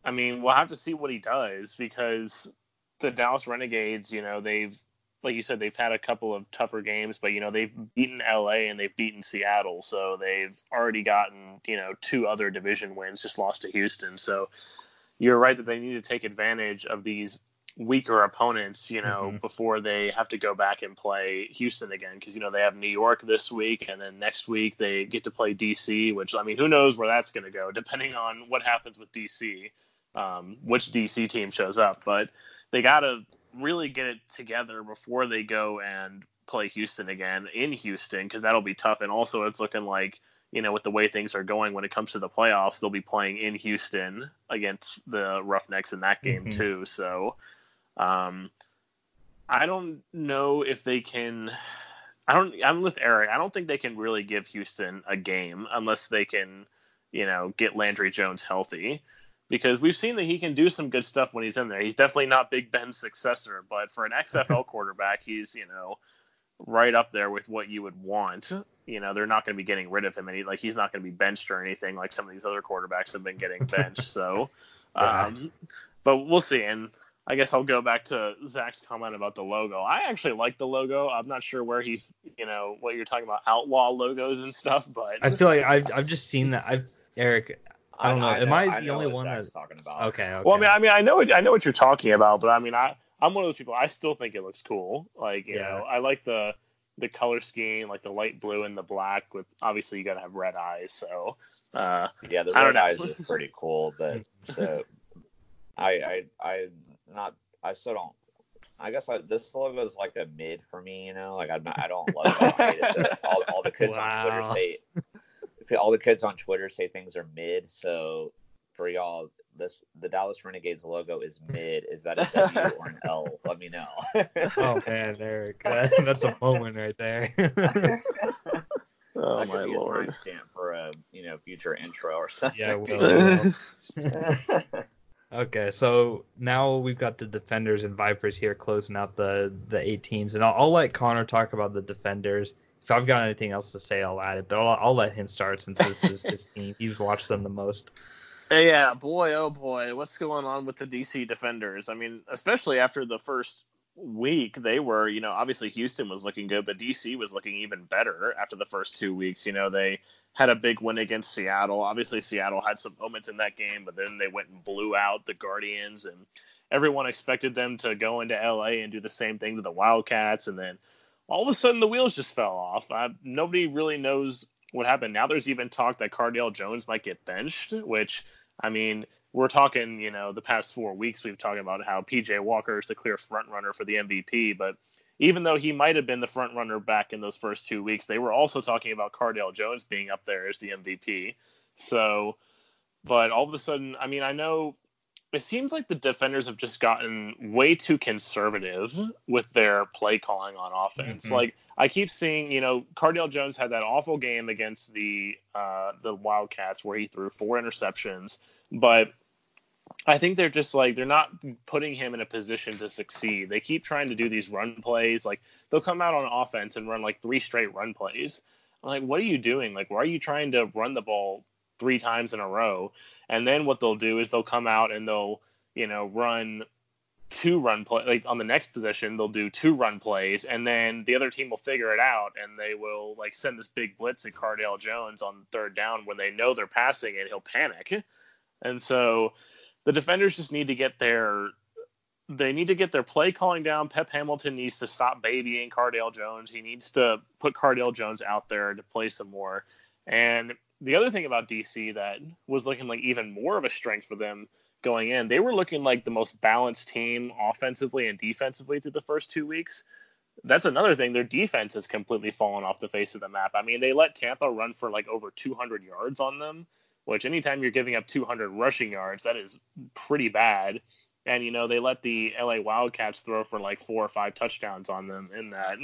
I mean, we'll have to see what he does, because the Dallas Renegades, you know, they've, like you said, they've had a couple of tougher games, but, you know, they've beaten L A and they've beaten Seattle, so they've already gotten, you know, two other division wins, just lost to Houston. So you're right that they need to take advantage of these weaker opponents, you know, mm-hmm. before they have to go back and play Houston again, because, you know, they have New York this week, and then next week they get to play D C, which, I mean, who knows where that's going to go, depending on what happens with D C, um, which D C team shows up. But they got to really get it together before they go and play Houston again in Houston, because that'll be tough. And also, it's looking like, you know, with the way things are going when it comes to the playoffs, they'll be playing in Houston against the Roughnecks in that game, mm-hmm. too. So Um, I don't know if they can, I don't, I'm with Eric. I don't think they can really give Houston a game unless they can you know, get Landry Jones healthy, because we've seen that he can do some good stuff when he's in there. He's definitely not Big Ben's successor, but for an X F L quarterback, he's, you know, right up there with what you would want. You know, they're not going to be getting rid of him, and he, like, he's not going to be benched or anything like some of these other quarterbacks have been getting benched. So, um, yeah. But we'll see. And I guess I'll go back to Zach's comment about the logo. I actually like the logo. I'm not sure where he, you know, what you're talking about, outlaw logos and stuff. But I feel like I've I've just seen that. I've Eric. I don't know. I know Am I, I the know only one that's talking about? Okay, okay. Well, I mean, I mean, I know, I know what you're talking about, but I mean, I I'm one of those people. I still think it looks cool. Like, you yeah. know, I like the the color scheme, like the light blue and the black. With obviously, you gotta have red eyes. So uh, yeah, the red eyes is pretty cool. But so I I I not I still don't. I guess I, this logo is like a mid for me. You know, like I'm not, I don't love it. All, all the kids wow. on Twitter say. All the kids on Twitter say things are mid, so for y'all, this the Dallas Renegades logo is mid. Is that a W or an L? Let me know. Oh man, Eric, that, that's a moment right there. Oh my lord! For a you know future intro or something. Yeah, we'll. we'll. Okay, so now we've got the Defenders and Vipers here closing out the the eight teams, and I'll, I'll let Connor talk about the Defenders. If I've got anything else to say, I'll add it, but I'll, I'll let him start since this is his team. He's watched them the most. Yeah, boy, oh boy, what's going on with the D C Defenders? I mean, especially after the first week, they were, you know, obviously Houston was looking good, but D C was looking even better after the first two weeks. You know, they had a big win against Seattle. Obviously, Seattle had some moments in that game, but then they went and blew out the Guardians, and everyone expected them to go into L A and do the same thing to the Wildcats, and then all of a sudden, the wheels just fell off. I, nobody really knows what happened. Now there's even talk that Cardale Jones might get benched, which, I mean, we're talking, you know, the past four weeks we've talked about how P J Walker is the clear front-runner for the M V P, but even though he might have been the front-runner back in those first two weeks, they were also talking about Cardale Jones being up there as the M V P. So, but all of a sudden, I mean, I know it seems like the Defenders have just gotten way too conservative with their play calling on offense. Mm-hmm. Like I keep seeing, you know, Cardale Jones had that awful game against the, uh, the Wildcats where he threw four interceptions, but I think they're just like, they're not putting him in a position to succeed. They keep trying to do these run plays. Like they'll come out on offense and run like three straight run plays. I'm like, what are you doing? Like, why are you trying to run the ball three times in a row? And then what they'll do is they'll come out and they'll, you know, run two run play. Like on the next possession, they'll do two run plays, and then the other team will figure it out, and they will like send this big blitz at Cardale Jones on third down when they know they're passing, and he'll panic. And so the Defenders just need to get their they need to get their play calling down. Pep Hamilton needs to stop babying Cardale Jones. He needs to put Cardale Jones out there to play some more. And the other thing about D C that was looking like even more of a strength for them going in, they were looking like the most balanced team offensively and defensively through the first two weeks. That's another thing. Their defense has completely fallen off the face of the map. I mean, they let Tampa run for like over two hundred yards on them, which anytime you're giving up two hundred rushing yards, that is pretty bad. And, you know, they let the L A Wildcats throw for like four or five touchdowns on them in that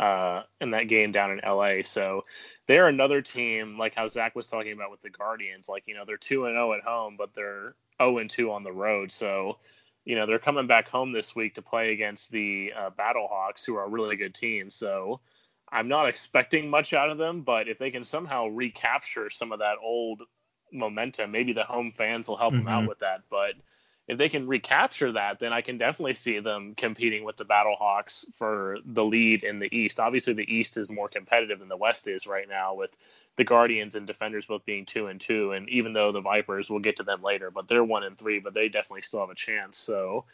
uh, in that game down in L A. So they're another team, like how Zach was talking about with the Guardians. Like, you know, they're two and oh at home, but they're oh and two on the road. So, you know, they're coming back home this week to play against the uh, Battlehawks, who are a really good team. So I'm not expecting much out of them, but if they can somehow recapture some of that old momentum, maybe the home fans will help mm-hmm. them out with that. But if they can recapture that, then I can definitely see them competing with the Battlehawks for the lead in the East. Obviously, the East is more competitive than the West is right now, with the Guardians and Defenders both being two and two. And even though the Vipers, we'll get to them later, but they're one and three, but they definitely still have a chance. So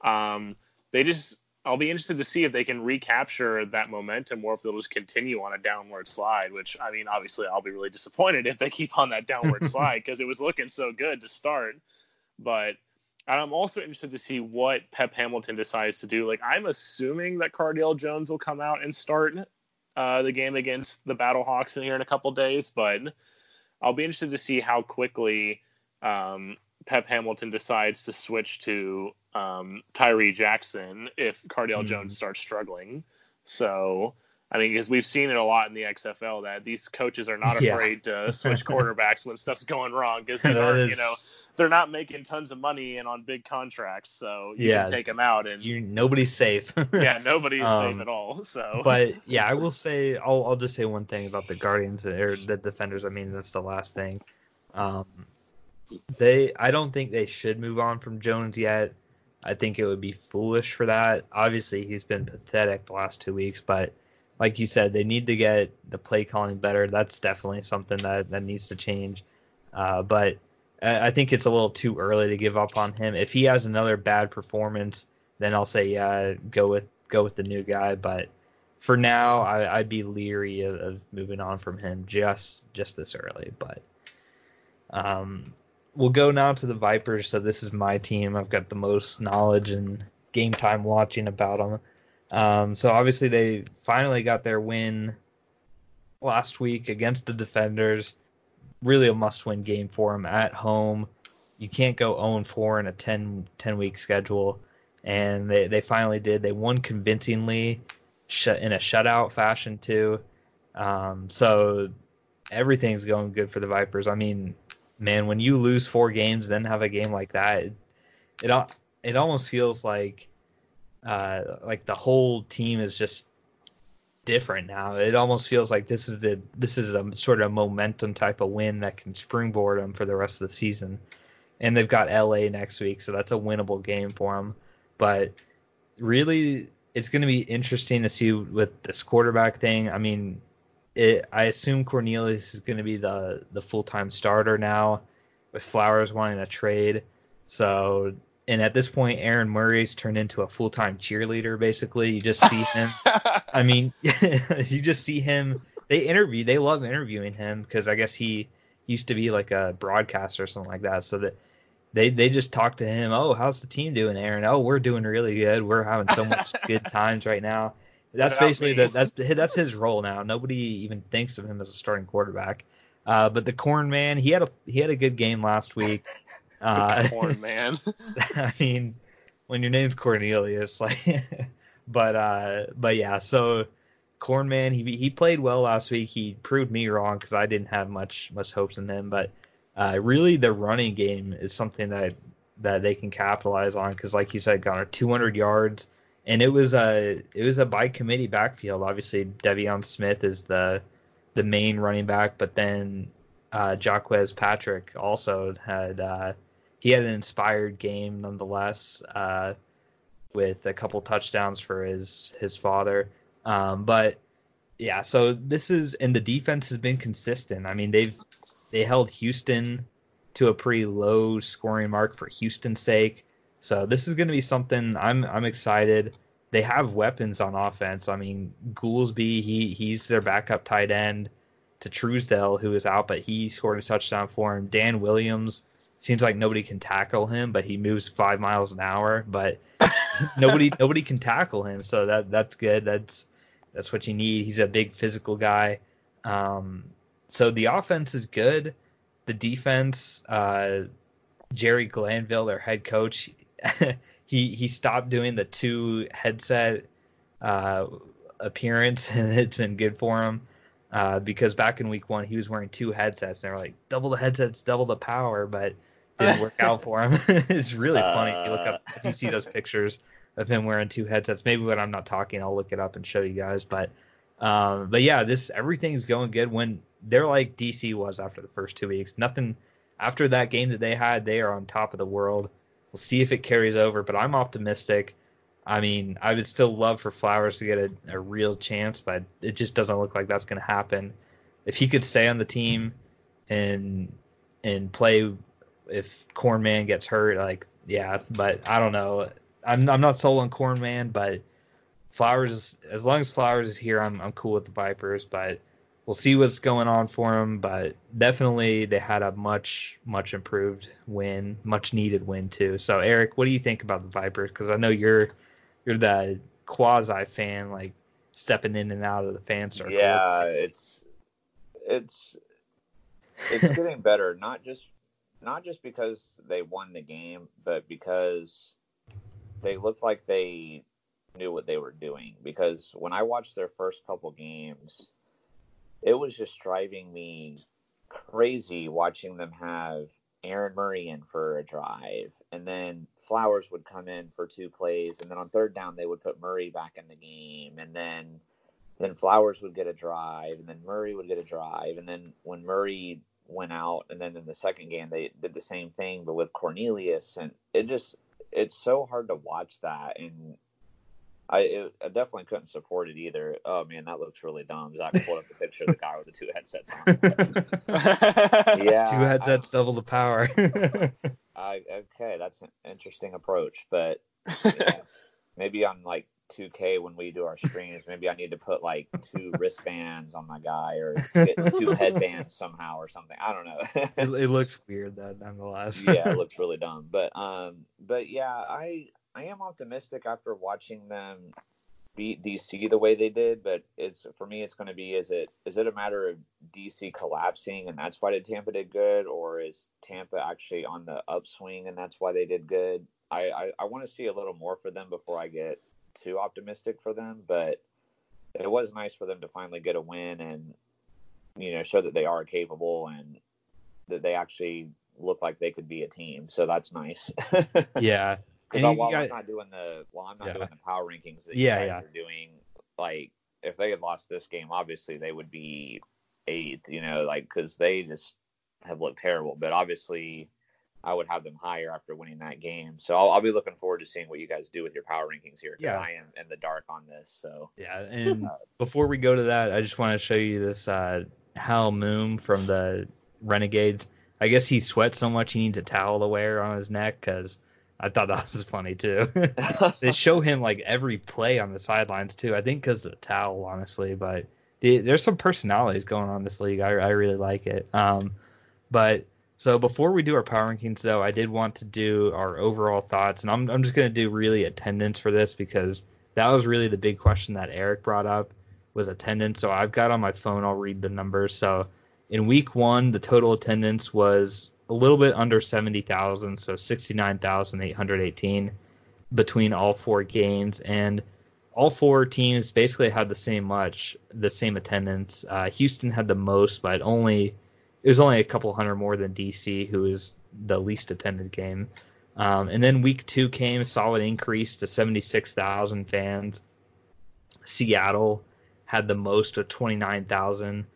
um, they just, I'll be interested to see if they can recapture that momentum or if they'll just continue on a downward slide, which, I mean, obviously I'll be really disappointed if they keep on that downward slide because it was looking so good to start. But I'm also interested to see what Pep Hamilton decides to do. Like, I'm assuming that Cardale Jones will come out and start uh, the game against the Battlehawks in here in a couple days, but I'll be interested to see how quickly um, Pep Hamilton decides to switch to um, Tyree Jackson if Cardale mm-hmm. Jones starts struggling. So I mean, because we've seen it a lot in the X F L that these coaches are not yeah. afraid to switch quarterbacks when stuff's going wrong, because these are, is... you know, they're not making tons of money and on big contracts, so you yeah, can take them out and you nobody's safe. yeah, nobody's um, safe at all. So, but yeah, I will say I'll I'll just say one thing about the Guardians or the Defenders. I mean, that's the last thing. Um, they I don't think they should move on from Jones yet. I think it would be foolish for that. Obviously, he's been pathetic the last two weeks, but like you said, they need to get the play calling better. That's definitely something that, that needs to change. Uh, but I think it's a little too early to give up on him. If he has another bad performance, then I'll say, yeah, go with go with the new guy. But for now, I, I'd be leery of, of moving on from him just just this early. But um, we'll go now to the Vipers. So this is my team. I've got the most knowledge and game time watching about them. Um, so obviously they finally got their win last week against the Defenders. Really a must-win game for them at home. You can't go oh and four in a ten-week schedule, and they, they finally did. They won convincingly sh- in a shutout fashion too. Um, so everything's going good for the Vipers. I mean, man, when you lose four games, then have a game like that, it it, it almost feels like Uh, like the whole team is just different now. It almost feels like this is the this is a sort of momentum type of win that can springboard them for the rest of the season. And they've got L A next week, so that's a winnable game for them. But really, it's going to be interesting to see with this quarterback thing. I mean, it, I assume Cornelius is going to be the the full time starter now, with Flowers wanting a trade. So. And at this point, Aaron Murray's turned into a full-time cheerleader, basically. You just see him. I mean, you just see him. They interview. They love interviewing him because I guess he used to be like a broadcaster or something like that. So that they, they just talk to him. Oh, how's the team doing, Aaron? Oh, we're doing really good. We're having so much good times right now. That's Without basically the, that's that's his role now. Nobody even thinks of him as a starting quarterback. Uh, but the corn man, he had a he had a good game last week. Uh, corn man. I mean, when your name's Cornelius, like, but uh, but yeah. So, corn man, he he played well last week. He proved me wrong because I didn't have much much hopes in him. But uh, really, the running game is something that that they can capitalize on because, like you said, Connor, two hundred yards, and it was a it was a by committee backfield. Obviously, De'Veon Smith is the the main running back, but then uh, Jacquez Patrick also had. Uh, He had an inspired game, nonetheless, uh, with a couple touchdowns for his his father. Um, but yeah, so this is and the defense has been consistent. I mean, they've they held Houston to a pretty low scoring mark for Houston's sake. So this is going to be something I'm I'm excited. They have weapons on offense. I mean, Goolsby, he he's their backup tight end to Truesdale, who is out, but he scored a touchdown for him. Dan Williams. Seems like nobody can tackle him, but he moves five miles an hour. But nobody nobody can tackle him, so that that's good. That's that's what you need. He's a big physical guy. Um, so the offense is good. The defense, uh, Jerry Glanville, their head coach, he he stopped doing the two headset uh, appearance, and it's been good for him. Uh, because back in week one, he was wearing two headsets, and they were like, double the headsets, double the power, but didn't work out for him. It's really uh... funny. If you look up, if you see those pictures of him wearing two headsets. Maybe when I'm not talking, I'll look it up and show you guys. But, um, but yeah, this everything's going good. When they're like D C was after the first two weeks, nothing after that game that they had, they are on top of the world. We'll see if it carries over, but I'm optimistic. I mean, I would still love for Flowers to get a, a real chance, but it just doesn't look like that's going to happen. If he could stay on the team and and play, if Cornman gets hurt, like yeah, but I don't know. I'm I'm not sold on Cornman, but Flowers, as long as Flowers is here, I'm I'm cool with the Vipers. But we'll see what's going on for him. But definitely, they had a much much improved win, much needed win too. So Eric, what do you think about the Vipers? Because I know you're You're the quasi fan, like stepping in and out of the fan circle. Yeah, it's it's it's getting better. Not just not just because they won the game, but because they looked like they knew what they were doing, because when I watched their first couple games, it was just driving me crazy watching them have Aaron Murray in for a drive, and then Flowers would come in for two plays, and then on third down they would put Murray back in the game, and then then Flowers would get a drive, and then Murray would get a drive, and then when Murray went out, and then in the second game they did the same thing but with Cornelius, and it just it's so hard to watch that, and I, it, I definitely couldn't support it either. Oh, man, that looks really dumb. Zach pulled up the picture of the guy with the two headsets on. Yeah, two headsets, I, double the power. I, okay, that's an interesting approach. But yeah, maybe on, like, two K when we do our streams, maybe I need to put, like, two wristbands on my guy or get two headbands somehow or something. I don't know. it, it looks weird, that nonetheless. Yeah, it looks really dumb. But, um, but yeah, I – I am optimistic after watching them beat D C the way they did, but it's for me it's going to be is it is it a matter of D C collapsing and that's why Tampa did good, or is Tampa actually on the upswing and that's why they did good? I, I, I want to see a little more for them before I get too optimistic for them, but it was nice for them to finally get a win and, you know, show that they are capable and that they actually look like they could be a team, so that's nice. Yeah. Because while I'm not doing the while I'm not yeah. doing the power rankings that yeah, you guys yeah. are doing, like if they had lost this game, obviously they would be eighth, you know, like because they just have looked terrible. But obviously, I would have them higher after winning that game. So I'll, I'll be looking forward to seeing what you guys do with your power rankings here. Yeah, I am in the dark on this. So yeah, and before we go to that, I just want to show you this uh, Hal Moon from the Renegades. I guess he sweats so much he needs a towel to wear on his neck because. I thought that was funny, too. They show him, like, every play on the sidelines, too. I think because of the towel, honestly. But the, there's some personalities going on in this league. I, I really like it. Um, but so before we do our power rankings, though, I did want to do our overall thoughts. And I'm, I'm just going to do really attendance for this because that was really the big question that Eric brought up was attendance. So I've got on my phone. I'll read the numbers. So in week one, the total attendance was a little bit under seventy thousand, so sixty-nine thousand eight hundred eighteen between all four games. And all four teams basically had the same much, the same attendance. Uh, Houston had the most, but only it was only a couple hundred more than D C, who was the least attended game. Um, and then week two came, solid increase to seventy-six thousand fans. Seattle had the most with twenty-nine thousand.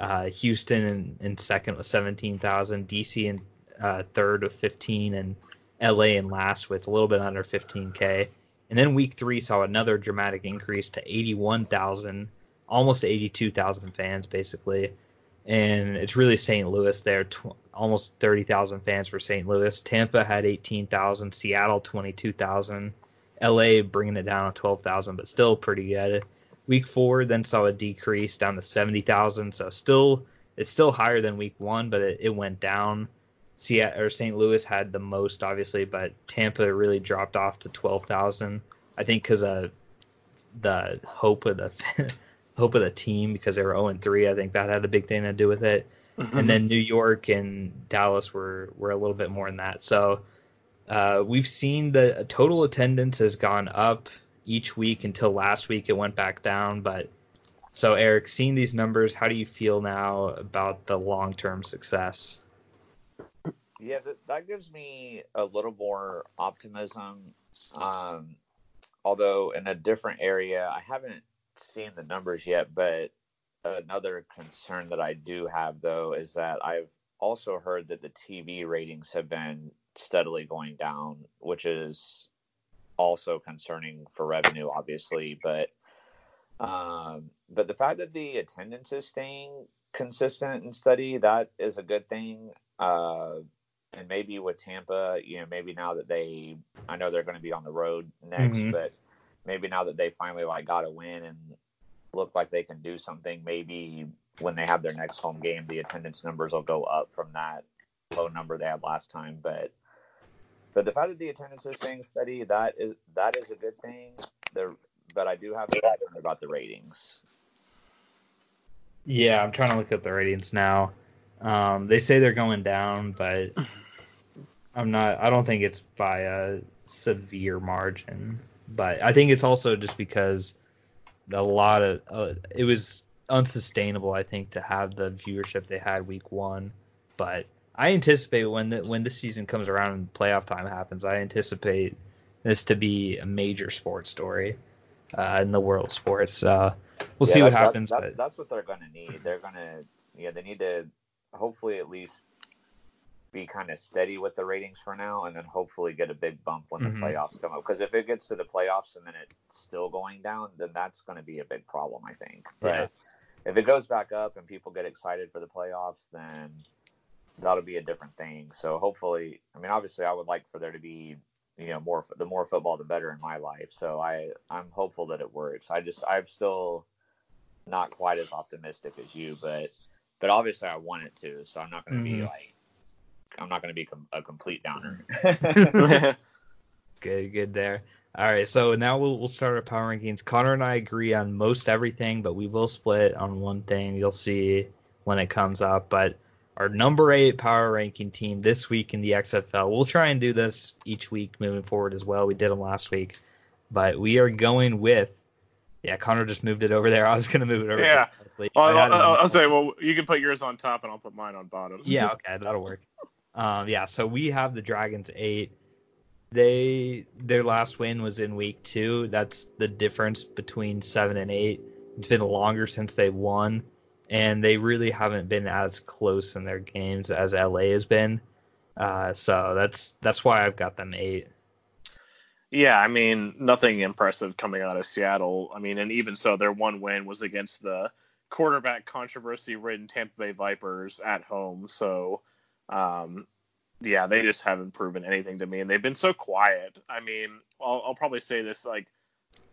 Uh, Houston in, in second with seventeen thousand, D C in uh, third with fifteen, and L A in last with a little bit under fifteen K. And then week three saw another dramatic increase to eighty-one thousand, almost eighty-two thousand fans basically. And it's really Saint Louis there, tw- almost thirty thousand fans for Saint Louis. Tampa had eighteen thousand, Seattle twenty-two thousand, L A bringing it down to twelve thousand, but still pretty good. Week four then saw a decrease down to seventy thousand, so still it's still higher than week one, but it, it went down. Seattle or Saint Louis had the most, obviously, but Tampa really dropped off to twelve thousand. I think because of the hope of the hope of the team, because they were oh and three. I think that had a big thing to do with it. Mm-hmm. And then New York and Dallas were were a little bit more than that. So uh, we've seen the total attendance has gone up each week until last week it went back down. But so Eric, seeing these numbers, how do you feel now about the long-term success? Yeah, that, that gives me a little more optimism. Um, although in a different area, I haven't seen the numbers yet, but another concern that I do have though, is that I've also heard that the T V ratings have been steadily going down, which is also concerning for revenue, obviously, but um, but the fact that the attendance is staying consistent and steady, that is a good thing. Uh, and maybe with Tampa, you know, maybe now that they, I know they're going to be on the road next, mm-hmm. but maybe now that they finally like got a win and look like they can do something, maybe when they have their next home game, the attendance numbers will go up from that low number they had last time, but. But the fact that the attendance is staying steady, that is that is a good thing. There, but I do have a question about the ratings. Yeah, I'm trying to look at the ratings now. Um, they say they're going down, but I'm not. I don't think it's by a severe margin. But I think it's also just because a lot of uh, it was unsustainable, I think, to have the viewership they had week one. But I anticipate when the, when the season comes around and playoff time happens, I anticipate this to be a major sports story uh, in the world of sports. Uh, we'll yeah, see what that's, happens. That's, but... that's what they're going to need. They're going to yeah, they need to hopefully at least be kind of steady with the ratings for now, and then hopefully get a big bump when the mm-hmm. playoffs come up. Because if it gets to the playoffs and then it's still going down, then that's going to be a big problem, I think. But yeah. If it goes back up and people get excited for the playoffs, then that'll be a different thing. So hopefully, I mean, obviously, I would like for there to be, you know, more the more football, the better in my life. So I I'm hopeful that it works. I just I'm still not quite as optimistic as you, but but obviously I want it to. So I'm not going to mm-hmm. be like. I'm not going to be a complete downer. Good, good there. All right, so now we'll we'll start our power rankings. Connor and I agree on most everything, but we will split on one thing. You'll see when it comes up. But our number eight power ranking team this week in the X F L. We'll try and do this each week moving forward as well. We did them last week, but we are going with. Yeah, Connor just moved it over there. I was going to move it over. Yeah. There. I'll, I'll, I'll, I'll say, well, you can put yours on top, and I'll put mine on bottom. Yeah, okay, that'll work. Um, yeah, so we have the Dragons eight. They their last win was in week two. That's the difference between seven and eight. It's been longer since they won, and they really haven't been as close in their games as L A has been. Uh, so that's that's why I've got them eight. Yeah, I mean, nothing impressive coming out of Seattle. I mean, and even so, their one win was against the quarterback controversy-ridden Tampa Bay Vipers at home. So. Um, yeah, they just haven't proven anything to me, and they've been so quiet. I mean, I'll, I'll probably say this like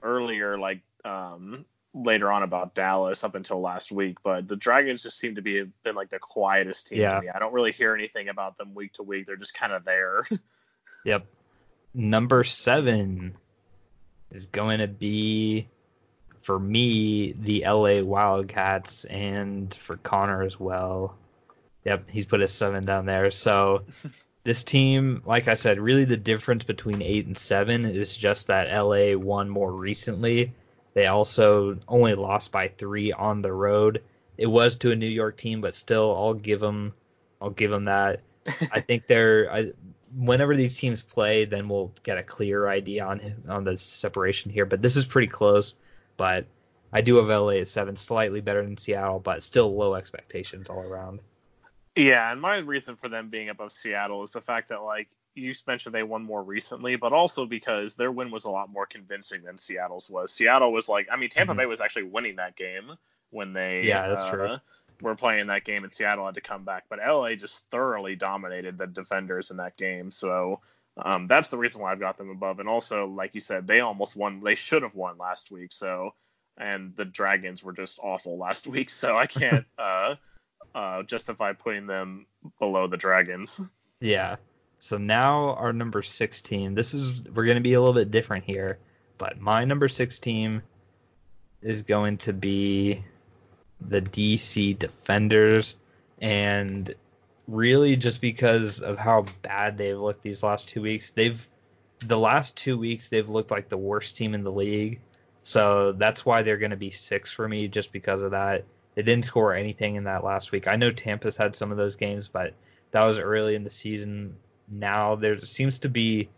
earlier, like um, later on about Dallas up until last week, but the Dragons just seem to be have been like the quietest team yeah. to me. I don't really hear anything about them week to week. They're just kind of there. Yep. Number seven is going to be for me the L A Wildcats, and for Connor as well. Yep, he's put a seven down there. So this team, like I said, really the difference between eight and seven is just that L A won more recently. They also only lost by three on the road. It was to a New York team, but still, I'll give them, I'll give them that. I think they're. I, whenever these teams play, then we'll get a clear idea on on the separation here. But this is pretty close. But I do have L A at seven, slightly better than Seattle, but still low expectations all around. Yeah, and my reason for them being above Seattle is the fact that, like, you mentioned they won more recently, but also because their win was a lot more convincing than Seattle's was. Seattle was like, I mean, Tampa mm-hmm. Bay was actually winning that game when they yeah, that's uh, true. were playing that game, and Seattle had to come back. But L A just thoroughly dominated the defenders in that game, so um, that's the reason why I've got them above. And also, like you said, they almost won. They should have won last week, so and the Dragons were just awful last week, so I can't... uh, Uh, justify putting them below the Dragons. Yeah. So now our number six team. This is we're going to be a little bit different here, but my number six team is going to be the D C Defenders, and really just because of how bad they've looked these last two weeks, they've the last two weeks they've looked like the worst team in the league. So that's why they're going to be six for me, just because of that. They didn't score anything in that last week. I know Tampa's had some of those games, but that was early in the season. Now there seems to be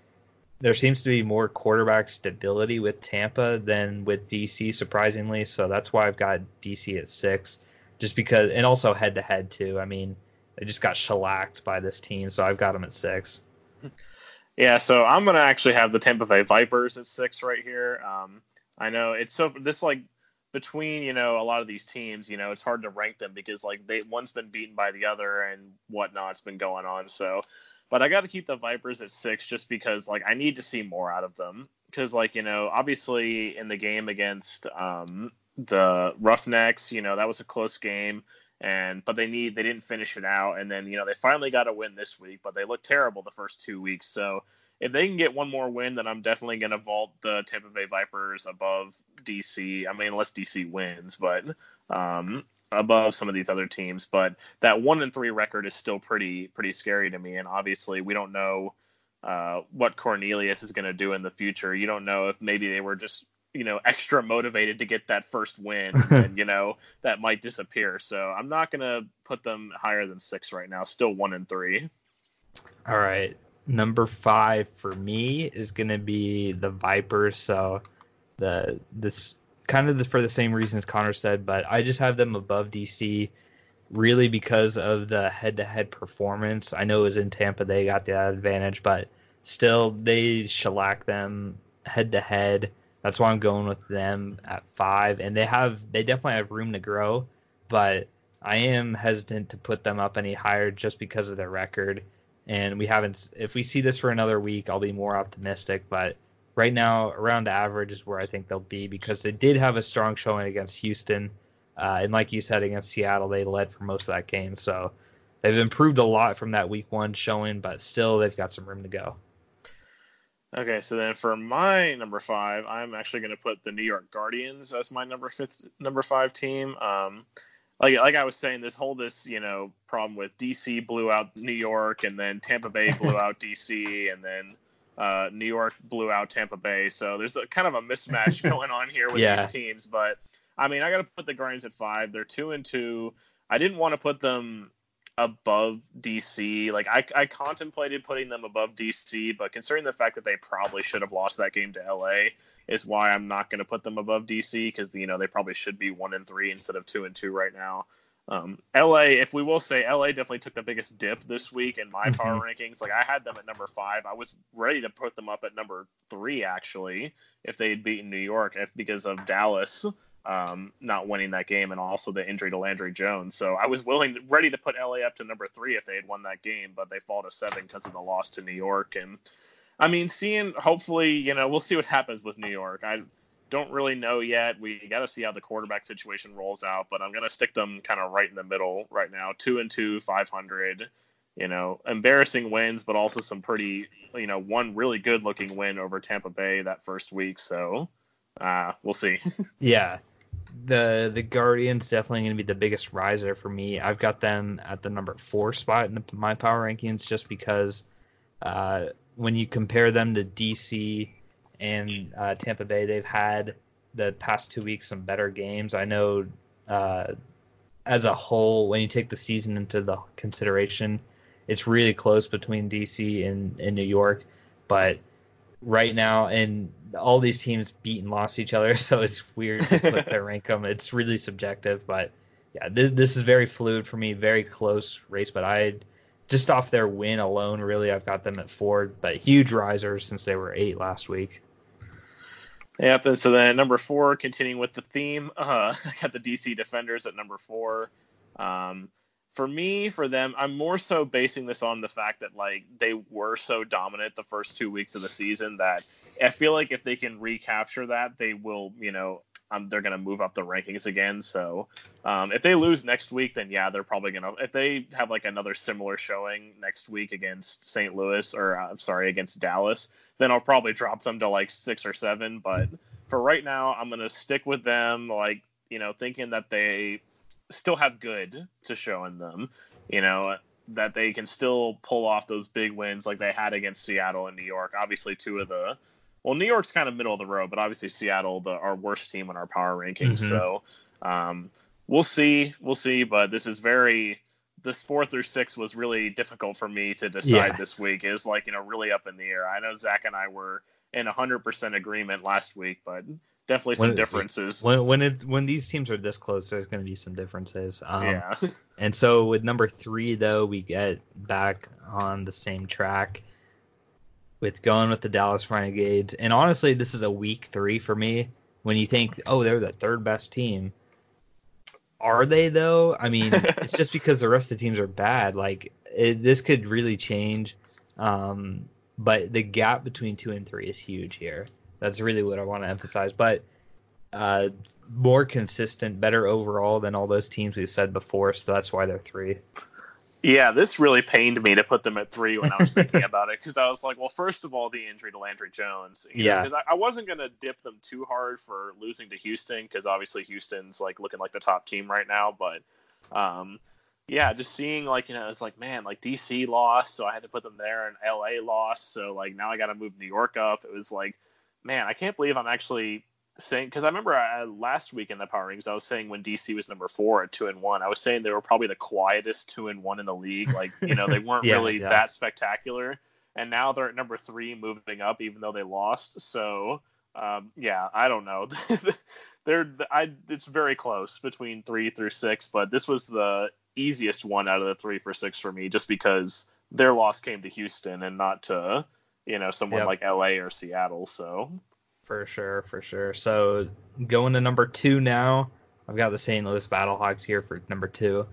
there seems to be more quarterback stability with Tampa than with D C, surprisingly. So that's why I've got D C at six, just because, and also head to head too. I mean, they just got shellacked by this team, so I've got them at six. Yeah, so I'm gonna actually have the Tampa Bay Vipers at six right here. Um, I know it's so this like. Between, you know, a lot of these teams, you know, it's hard to rank them because, like, they one's been beaten by the other and whatnot's been going on. So, but I got to keep the Vipers at six just because, like, I need to see more out of them. Because, like, you know, obviously in the game against um, the Roughnecks, you know, that was a close game. And but they need they didn't finish it out. And then, you know, they finally got a win this week, but they looked terrible the first two weeks. So if they can get one more win, then I'm definitely going to vault the Tampa Bay Vipers above D C. I mean, unless D C wins, but um, above some of these other teams. But that one and three record is still pretty pretty scary to me. And obviously, we don't know uh, what Cornelius is going to do in the future. You don't know if maybe they were just, you know, extra motivated to get that first win, and, you know, that might disappear. So I'm not going to put them higher than six right now. Still one and three. All right. Number five for me is going to be the Vipers. So the, this kind of the, for the same reasons Connor said, but I just have them above D C really because of the head to head performance. I know it was in Tampa. They got the advantage, but still they shellacked them head to head. That's why I'm going with them at five, and they have they definitely have room to grow, but I am hesitant to put them up any higher just because of their record. And we haven't. If we see this for another week, I'll be more optimistic. But right now, around average is where I think they'll be, because they did have a strong showing against Houston, uh, and like you said, against Seattle, they led for most of that game. So they've improved a lot from that week one showing, but still they've got some room to go. Okay, so then for my number five, I'm actually going to put the New York Guardians as my number fifth, number five team. Um, like like I was saying, this whole this you know problem with D C blew out New York, and then Tampa Bay blew out D C, and then uh, New York blew out Tampa Bay. So there's a, kind of a mismatch going on here with yeah. these teams. But I mean, I got to put the Guardians at five. They're two and two. I didn't want to put them above D C. Like I, I contemplated putting them above D C, but considering the fact that they probably should have lost that game to L A is why I'm not going to put them above D C, because, you know, they probably should be one and three instead of two and two right now. Um, L A, if we will say, L A definitely took the biggest dip this week in my power rankings. Like I had them at number five. I was ready to put them up at number three, actually, if they had beaten New York, if, because of Dallas Um, not winning that game, and also the injury to Landry Jones. So I was willing, ready to put L A up to number three if they had won that game, but they fall to seven because of the loss to New York. And I mean, seeing, hopefully, you know, we'll see what happens with New York. I don't really know yet. We got to see how the quarterback situation rolls out, but I'm going to stick them kind of right in the middle right now. Two and two, five hundred, you know, embarrassing wins, but also some pretty, you know, one really good looking win over Tampa Bay that first week. So uh, we'll see. Yeah. The the Guardians definitely going to be the biggest riser for me. I've got them at the number four spot in the, my power rankings, just because uh, when you compare them to D C and uh, Tampa Bay, they've had the past two weeks some better games. I know uh, as a whole, when you take the season into the consideration, it's really close between D C and, and New York, but right now, and all these teams beat and lost each other, so it's weird to put their rank them. It's really subjective, but yeah, this this is very fluid for me, very close race. But I just off their win alone, really, I've got them at four, but huge risers since they were eight last week. Yeah, so then number four, continuing with the theme, uh, I got the D C Defenders at number four. Um, For me, for them, I'm more so basing this on the fact that, like, they were so dominant the first two weeks of the season that I feel like if they can recapture that, they will, you know, um, they're going to move up the rankings again. So um, if they lose next week, then, yeah, they're probably going to – if they have, like, another similar showing next week against Saint Louis or, uh, I'm sorry, against Dallas, then I'll probably drop them to, like, six or seven. But for right now, I'm going to stick with them, like, you know, thinking that they – still have good to show in them, you know, that they can still pull off those big wins like they had against Seattle and New York. Obviously two of the, well, New York's kind of middle of the road, but obviously Seattle, the, our worst team in our power rankings. Mm-hmm. So um, we'll see, we'll see, but this is very, this four through six was really difficult for me to decide yeah. this week. It was like, you know, really up in the air. I know Zach and I were in a hundred percent agreement last week, but definitely some when, differences. When when, it, when these teams are this close, there's going to be some differences. Um, yeah. And so with number three, though, we get back on the same track with going with the Dallas Renegades. And honestly, this is a week three for me. When you think, oh, they're the third best team. Are they, though? I mean, it's just because the rest of the teams are bad. Like, it, this could really change. Um, but the gap between two and three is huge here. That's really what I want to emphasize. But uh, more consistent, better overall than all those teams we've said before. So that's why they're three. Yeah, this really pained me to put them at three when I was thinking about it. Because I was like, well, first of all, the injury to Landry Jones. You yeah. Because I, I wasn't going to dip them too hard for losing to Houston, because obviously Houston's like looking like the top team right now. But um, yeah, just seeing, like, you know, it's like, man, like, D C lost, so I had to put them there, and L A lost, so, like, now I got to move New York up. It was like, man, I can't believe I'm actually saying, because I remember I, last week in the Power Rings, I was saying when D C was number four at two and one, I was saying they were probably the quietest two and one in the league. Like, you know, they weren't yeah, really yeah. that spectacular. And now they're at number three, moving up, even though they lost. So, um, yeah, I don't know. They're, I, it's very close between three through six, but this was the easiest one out of the three for six for me, just because their loss came to Houston and not to, you know, someone yep. like L A or Seattle. So for sure, for sure. So going to number two now, I've got the Saint Louis Battlehawks here for number two,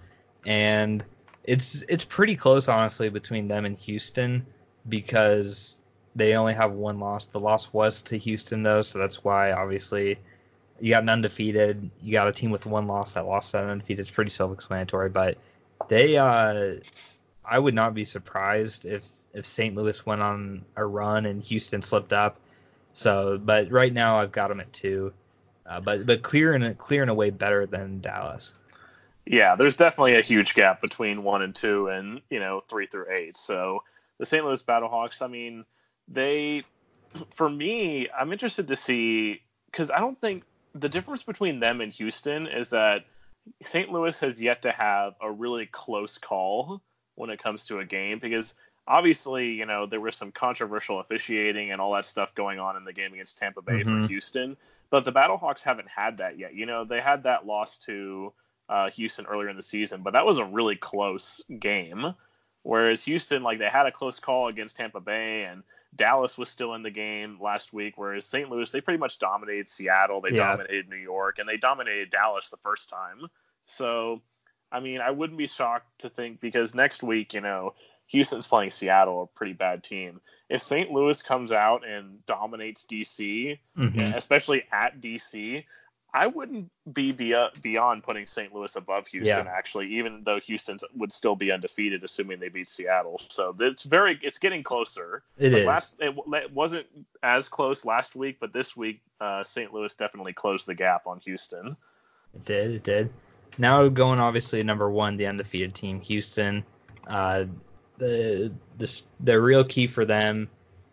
and it's it's pretty close, honestly, between them and Houston, because they only have one loss. The loss was to Houston, though, so that's why, obviously, you got an undefeated. You got a team with one loss that lost that undefeated. It's pretty self-explanatory, but they, uh, I would not be surprised if, if Saint Louis went on a run and Houston slipped up. So, but right now I've got them at two, uh, but but clear and clear in a way better than Dallas. Yeah, there's definitely a huge gap between one and two, and you know three through eight. So the Saint Louis Battlehawks, I mean, they, for me, I'm interested to see, because I don't think. The difference between them and Houston is that Saint Louis has yet to have a really close call when it comes to a game, because obviously, you know, there was some controversial officiating and all that stuff going on in the game against Tampa Bay mm-hmm. for Houston, but the Battlehawks haven't had that yet. You know, they had that loss to uh, Houston earlier in the season, but that was a really close game. Whereas Houston, like, they had a close call against Tampa Bay, and Dallas was still in the game last week, whereas Saint Louis, they pretty much dominated Seattle, they yeah. dominated New York, and they dominated Dallas the first time. So, I mean, I wouldn't be shocked to think, because next week, you know, Houston's playing Seattle, a pretty bad team. If Saint Louis comes out and dominates D C, mm-hmm. especially at D C, I wouldn't be beyond putting Saint Louis above Houston, yeah. actually, even though Houston would still be undefeated, assuming they beat Seattle. So it's very, it's getting closer. It but is. Last, it, it wasn't as close last week, but this week uh, Saint Louis definitely closed the gap on Houston. It did, it did. Now going, obviously, number one, the undefeated team, Houston. Uh, the the the real key for them.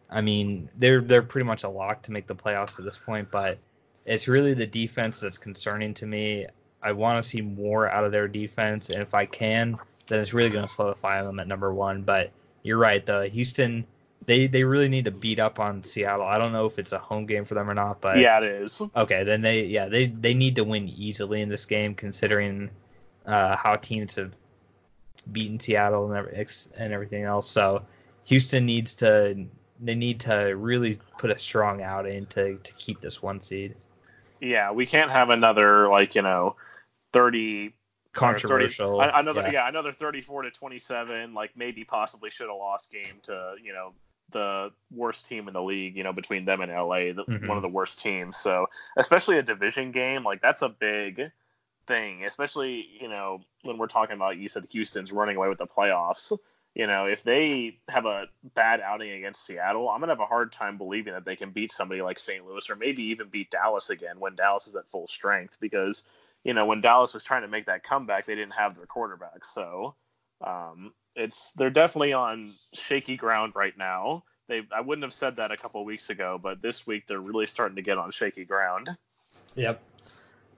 I mean, they're they're pretty much a lock to make the playoffs at this point, but. It's really the defense that's concerning to me. I want to see more out of their defense, and if I can, then it's really going to solidify them at number one. But you're right, the Houston, they, they really need to beat up on Seattle. I don't know if it's a home game for them or not, but yeah, it is. Okay, then they yeah they, they need to win easily in this game, considering uh, how teams have beaten Seattle and everything else. So Houston needs to they need to really put a strong out in to, to keep this one seed. Yeah, we can't have another, like, you know, thirty controversial. thirty, another, yeah. yeah, another thirty-four to twenty-seven, like, maybe possibly should have lost game to, you know, the worst team in the league, you know, between them and L A, the, mm-hmm. one of the worst teams. So, especially a division game, like, that's a big thing, especially, you know, when we're talking about, you said Houston's running away with the playoffs. You know, if they have a bad outing against Seattle, I'm going to have a hard time believing that they can beat somebody like Saint Louis, or maybe even beat Dallas again when Dallas is at full strength, because, you know, when Dallas was trying to make that comeback, they didn't have their quarterback. So um, it's they're definitely on shaky ground right now. They I wouldn't have said that a couple of weeks ago, but this week they're really starting to get on shaky ground. Yep.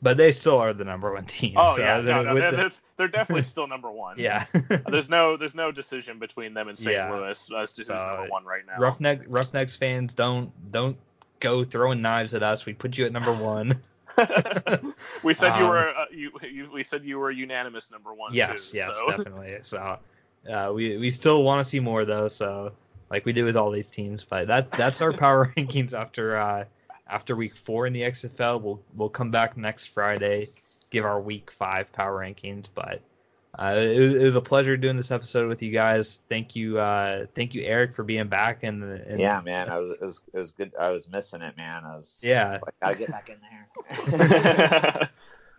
But they still are the number one team. Oh, so yeah. No, no, they're, the... they're definitely still number one. yeah. there's no there's no decision between them and Saint Yeah. Louis as to who's number one right now. Roughneck, Roughnecks fans, don't don't go throwing knives at us. We put you at number one. we said um, you were uh, you, you we said you were unanimous number one. Yes, too, yes, so. definitely. So uh, we we still want to see more, though. So like we do with all these teams, but that that's our power rankings after. Uh, After week four in the X F L, we'll we'll come back next Friday, give our week five power rankings. But uh, it, was, it was a pleasure doing this episode with you guys. Thank you, uh, thank you, Eric, for being back. And yeah, man, I was it, was it was good. I was missing it, man. I was yeah. Like, I gotta get back in there.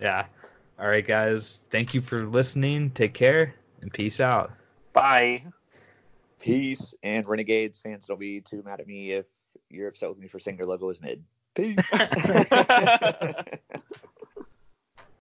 yeah. All right, guys. Thank you for listening. Take care and peace out. Bye. Peace and Renegades fans. Don't be too mad at me if you're upset with me for saying your logo is mid. Peace.